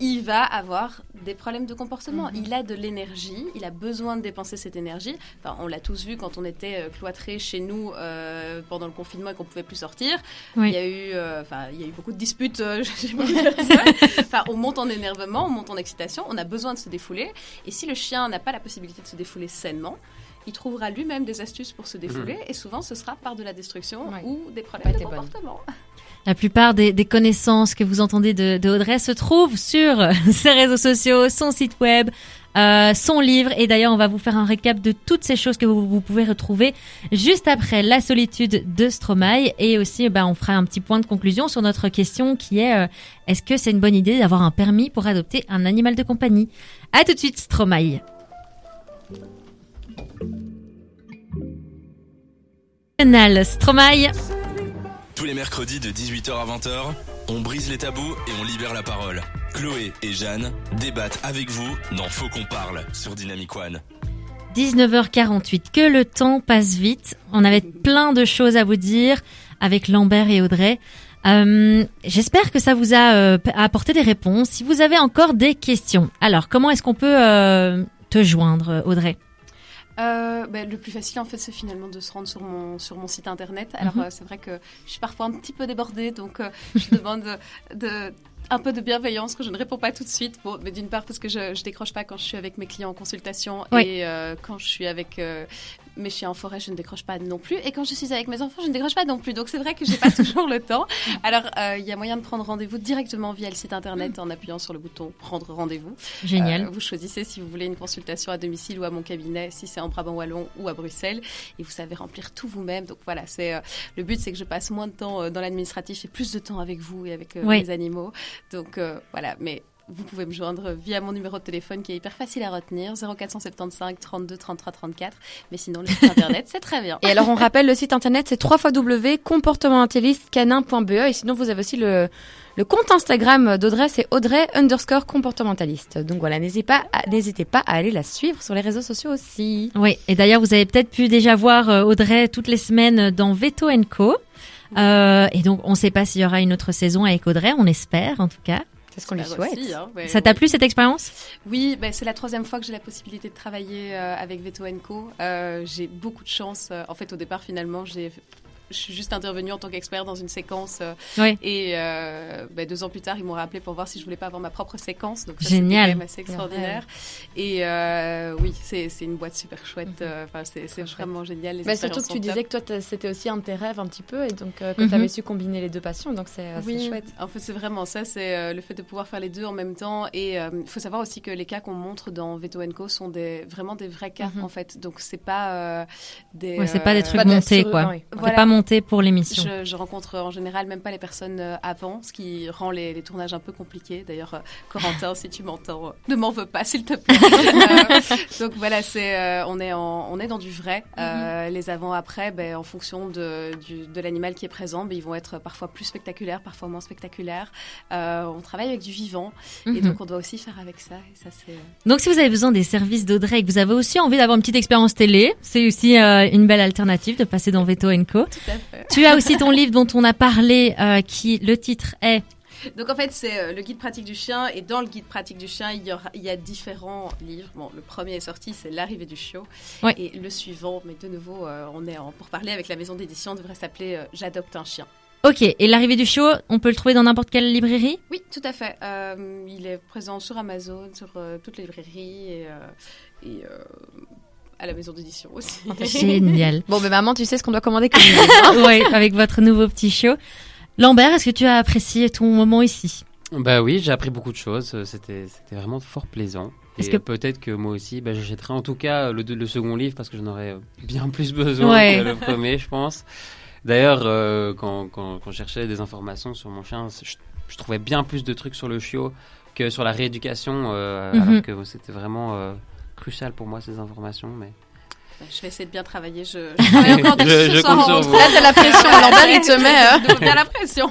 Il va avoir des problèmes de comportement. Mm-hmm. Il a de l'énergie, il a besoin de dépenser cette énergie. Enfin, on l'a tous vu quand on était euh, cloîtrés chez nous euh, pendant le confinement et qu'on ne pouvait plus sortir. Oui. Il, y a eu, euh, il y a eu beaucoup de disputes. Euh, enfin, on monte en énervement, on monte en excitation, on a besoin de se défouler. Et si le chien n'a pas la possibilité de se défouler sainement, il trouvera lui-même des astuces pour se défouler. Mmh. Et souvent, ce sera par de la destruction ouais. ou des problèmes pas de comportement. Bonne. La plupart des, des connaissances que vous entendez de, de Audrey se trouvent sur ses réseaux sociaux, son site web, euh, son livre. Et d'ailleurs, on va vous faire un récap de toutes ces choses que vous, vous pouvez retrouver juste après La solitude de Stromae. Et aussi, bah, on fera un petit point de conclusion sur notre question qui est euh, est-ce que c'est une bonne idée d'avoir un permis pour adopter un animal de compagnie ? À tout de suite, Stromae. Stromae. Tous les mercredis de dix-huit heures à vingt heures, on brise les tabous et on libère la parole. Chloé et Jeanne débattent avec vous dans Faut qu'on parle sur Dynamique One. dix-neuf heures quarante-huit, que le temps passe vite. On avait plein de choses à vous dire avec Lambert et Audrey. Euh, j'espère que ça vous a euh, apporté des réponses. Si vous avez encore des questions, alors comment est-ce qu'on peut euh, te joindre, Audrey ? Euh, bah, le plus facile en fait c'est finalement de se rendre sur mon, sur mon site internet. Alors mm-hmm. euh, c'est vrai que je suis parfois un petit peu débordée, donc euh, je demande de, de, un peu de bienveillance quand je ne réponds pas tout de suite. Bon, mais d'une part parce que je, je décroche pas quand je suis avec mes clients en consultation, oui. et euh, quand je suis avec euh, mes chiens en forêt je ne décroche pas non plus, et quand je suis avec mes enfants je ne décroche pas non plus, donc c'est vrai que j'ai pas toujours le temps. Alors il euh, y a moyen de prendre rendez-vous directement via le site internet en appuyant sur le bouton prendre rendez-vous. Génial. Euh, vous choisissez si vous voulez une consultation à domicile ou à mon cabinet, si c'est en Brabant Wallon ou à Bruxelles, et vous savez remplir tout vous-même. Donc voilà, c'est euh, le but, c'est que je passe moins de temps euh, dans l'administratif et plus de temps avec vous et avec euh, oui. les animaux. Donc euh, voilà, mais vous pouvez me joindre via mon numéro de téléphone qui est hyper facile à retenir, zéro quatre cent soixante-quinze trente-deux trente-trois trente-quatre, mais sinon le site internet c'est très bien. Et alors on rappelle, le site internet c'est w w w point comportementaliste canin point b e, et sinon vous avez aussi le, le compte Instagram d'Audrey, c'est Audrey underscore comportementaliste. Donc voilà, n'hésitez pas, à, n'hésitez pas à aller la suivre sur les réseaux sociaux aussi. Oui, et d'ailleurs vous avez peut-être pu déjà voir Audrey toutes les semaines dans Veto and Co. Euh, et donc on ne sait pas s'il y aura une autre saison avec Audrey, on espère en tout cas. Parce qu'on lui souhaite. Aussi, hein, ouais, ça t'a ouais. plu cette expérience ? Oui, bah, c'est la troisième fois que j'ai la possibilité de travailler euh, avec Veto and Co. Euh, j'ai beaucoup de chance. En fait, au départ, finalement, j'ai... je suis juste intervenue en tant qu'expert dans une séquence. Euh, oui. Et euh, bah, deux ans plus tard, ils m'ont rappelé pour voir si je voulais pas avoir ma propre séquence. Donc ça, génial. C'était quand même assez extraordinaire. Ouais. Et euh, oui, c'est, c'est une boîte super chouette. Enfin, c'est, c'est vraiment génial. Les bah, surtout que tu disais top. Que toi, c'était aussi un de tes rêves un petit peu. Et donc, euh, que mm-hmm. tu avais su combiner les deux passions. Donc, c'est, euh, oui. c'est chouette. En fait, c'est vraiment ça. C'est euh, le fait de pouvoir faire les deux en même temps. Et il euh, faut savoir aussi que les cas qu'on montre dans Veto and Co sont des, vraiment des vrais cas, mm-hmm. en fait. Donc, c'est pas euh, des... Ouais, c'est pas des trucs montés, quoi. C'est pas monté. Pour l'émission. Je, je rencontre en général même pas les personnes avant, ce qui rend les, les tournages un peu compliqués. D'ailleurs, Corentin, si tu m'entends, ne m'en veux pas, s'il te plaît. euh, donc voilà, c'est, euh, on, est en, on est dans du vrai. Euh, mm-hmm. Les avant-après, ben, en fonction de, du, de l'animal qui est présent, ben, ils vont être parfois plus spectaculaires, parfois moins spectaculaires. Euh, on travaille avec du vivant, mm-hmm. et donc on doit aussi faire avec ça. Et ça c'est... Donc si vous avez besoin des services d'Audrey et que vous avez aussi envie d'avoir une petite expérience télé, c'est aussi euh, une belle alternative de passer dans Veto and Co. Tu as aussi ton livre dont on a parlé, euh, qui le titre est... Donc en fait c'est le guide pratique du chien, et dans le guide pratique du chien il y, aura, il y a différents livres. Bon, le premier est sorti, c'est l'arrivée du chiot, oui. et le suivant, mais de nouveau euh, on est en pourparlers avec la maison d'édition, devrait s'appeler euh, J'adopte un chien. Ok, et l'arrivée du chiot, on peut le trouver dans n'importe quelle librairie ? Oui, tout à fait. Euh, il est présent sur Amazon, sur euh, toutes les librairies et... Euh, et euh... à la maison d'édition aussi. Génial. Bon, mais maman, tu sais ce qu'on doit commander comme livre. Oui, avec votre nouveau petit chiot. Lambert, est-ce que tu as apprécié ton moment ici ? Bah oui, j'ai appris beaucoup de choses. C'était, c'était vraiment fort plaisant. Est-ce et que... peut-être que moi aussi, bah, j'achèterai en tout cas le, le second livre parce que j'en aurais bien plus besoin ouais. que le premier, je pense. D'ailleurs, euh, quand, quand, quand je cherchais des informations sur mon chien, je, je trouvais bien plus de trucs sur le chiot que sur la rééducation, euh, mm-hmm. alors que c'était vraiment... Euh, crucial pour moi ces informations, mais je vais essayer de bien travailler. Je, je travaille encore des je, je compte sur vous. Là t'as la pression, Lambert il te met. Hein. T'as la pression.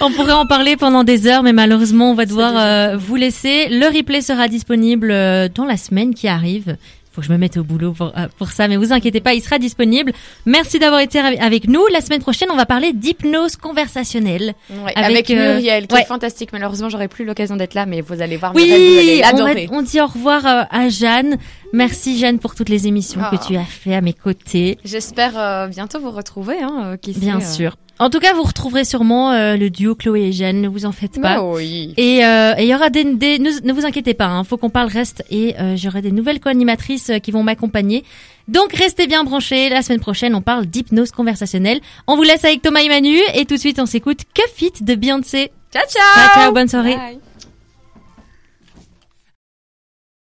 On pourrait en parler pendant des heures, mais malheureusement on va devoir euh, vous laisser. Le replay sera disponible euh, dans la semaine qui arrive. Faut que je me mette au boulot pour, euh, pour ça, mais vous inquiétez pas, il sera disponible. Merci d'avoir été avec nous. La semaine prochaine, on va parler d'hypnose conversationnelle. Ouais, avec, avec euh, Muriel, qui ouais. est fantastique. Malheureusement, j'aurais plus l'occasion d'être là, mais vous allez voir, oui, Muriel, vous allez l'adorer. On, on dit au revoir euh, à Jeanne. Merci Jeanne pour toutes les émissions oh. que tu as fait à mes côtés. J'espère euh, bientôt vous retrouver. Hein, euh, qui sait, Bien euh... sûr. En tout cas, vous retrouverez sûrement euh, le duo Chloé et Jeanne, ne vous en faites pas. Oh oui. Et il euh, y aura des, des ne, ne vous inquiétez pas, hein, faut qu'on parle reste, et euh, j'aurai des nouvelles co-animatrices euh, qui vont m'accompagner. Donc restez bien branchés, la semaine prochaine on parle d'hypnose conversationnelle. On vous laisse avec Thomas et Manu, et tout de suite on s'écoute Que Fit de Beyoncé. Ciao ciao. Ciao ciao, bonne soirée. Bye.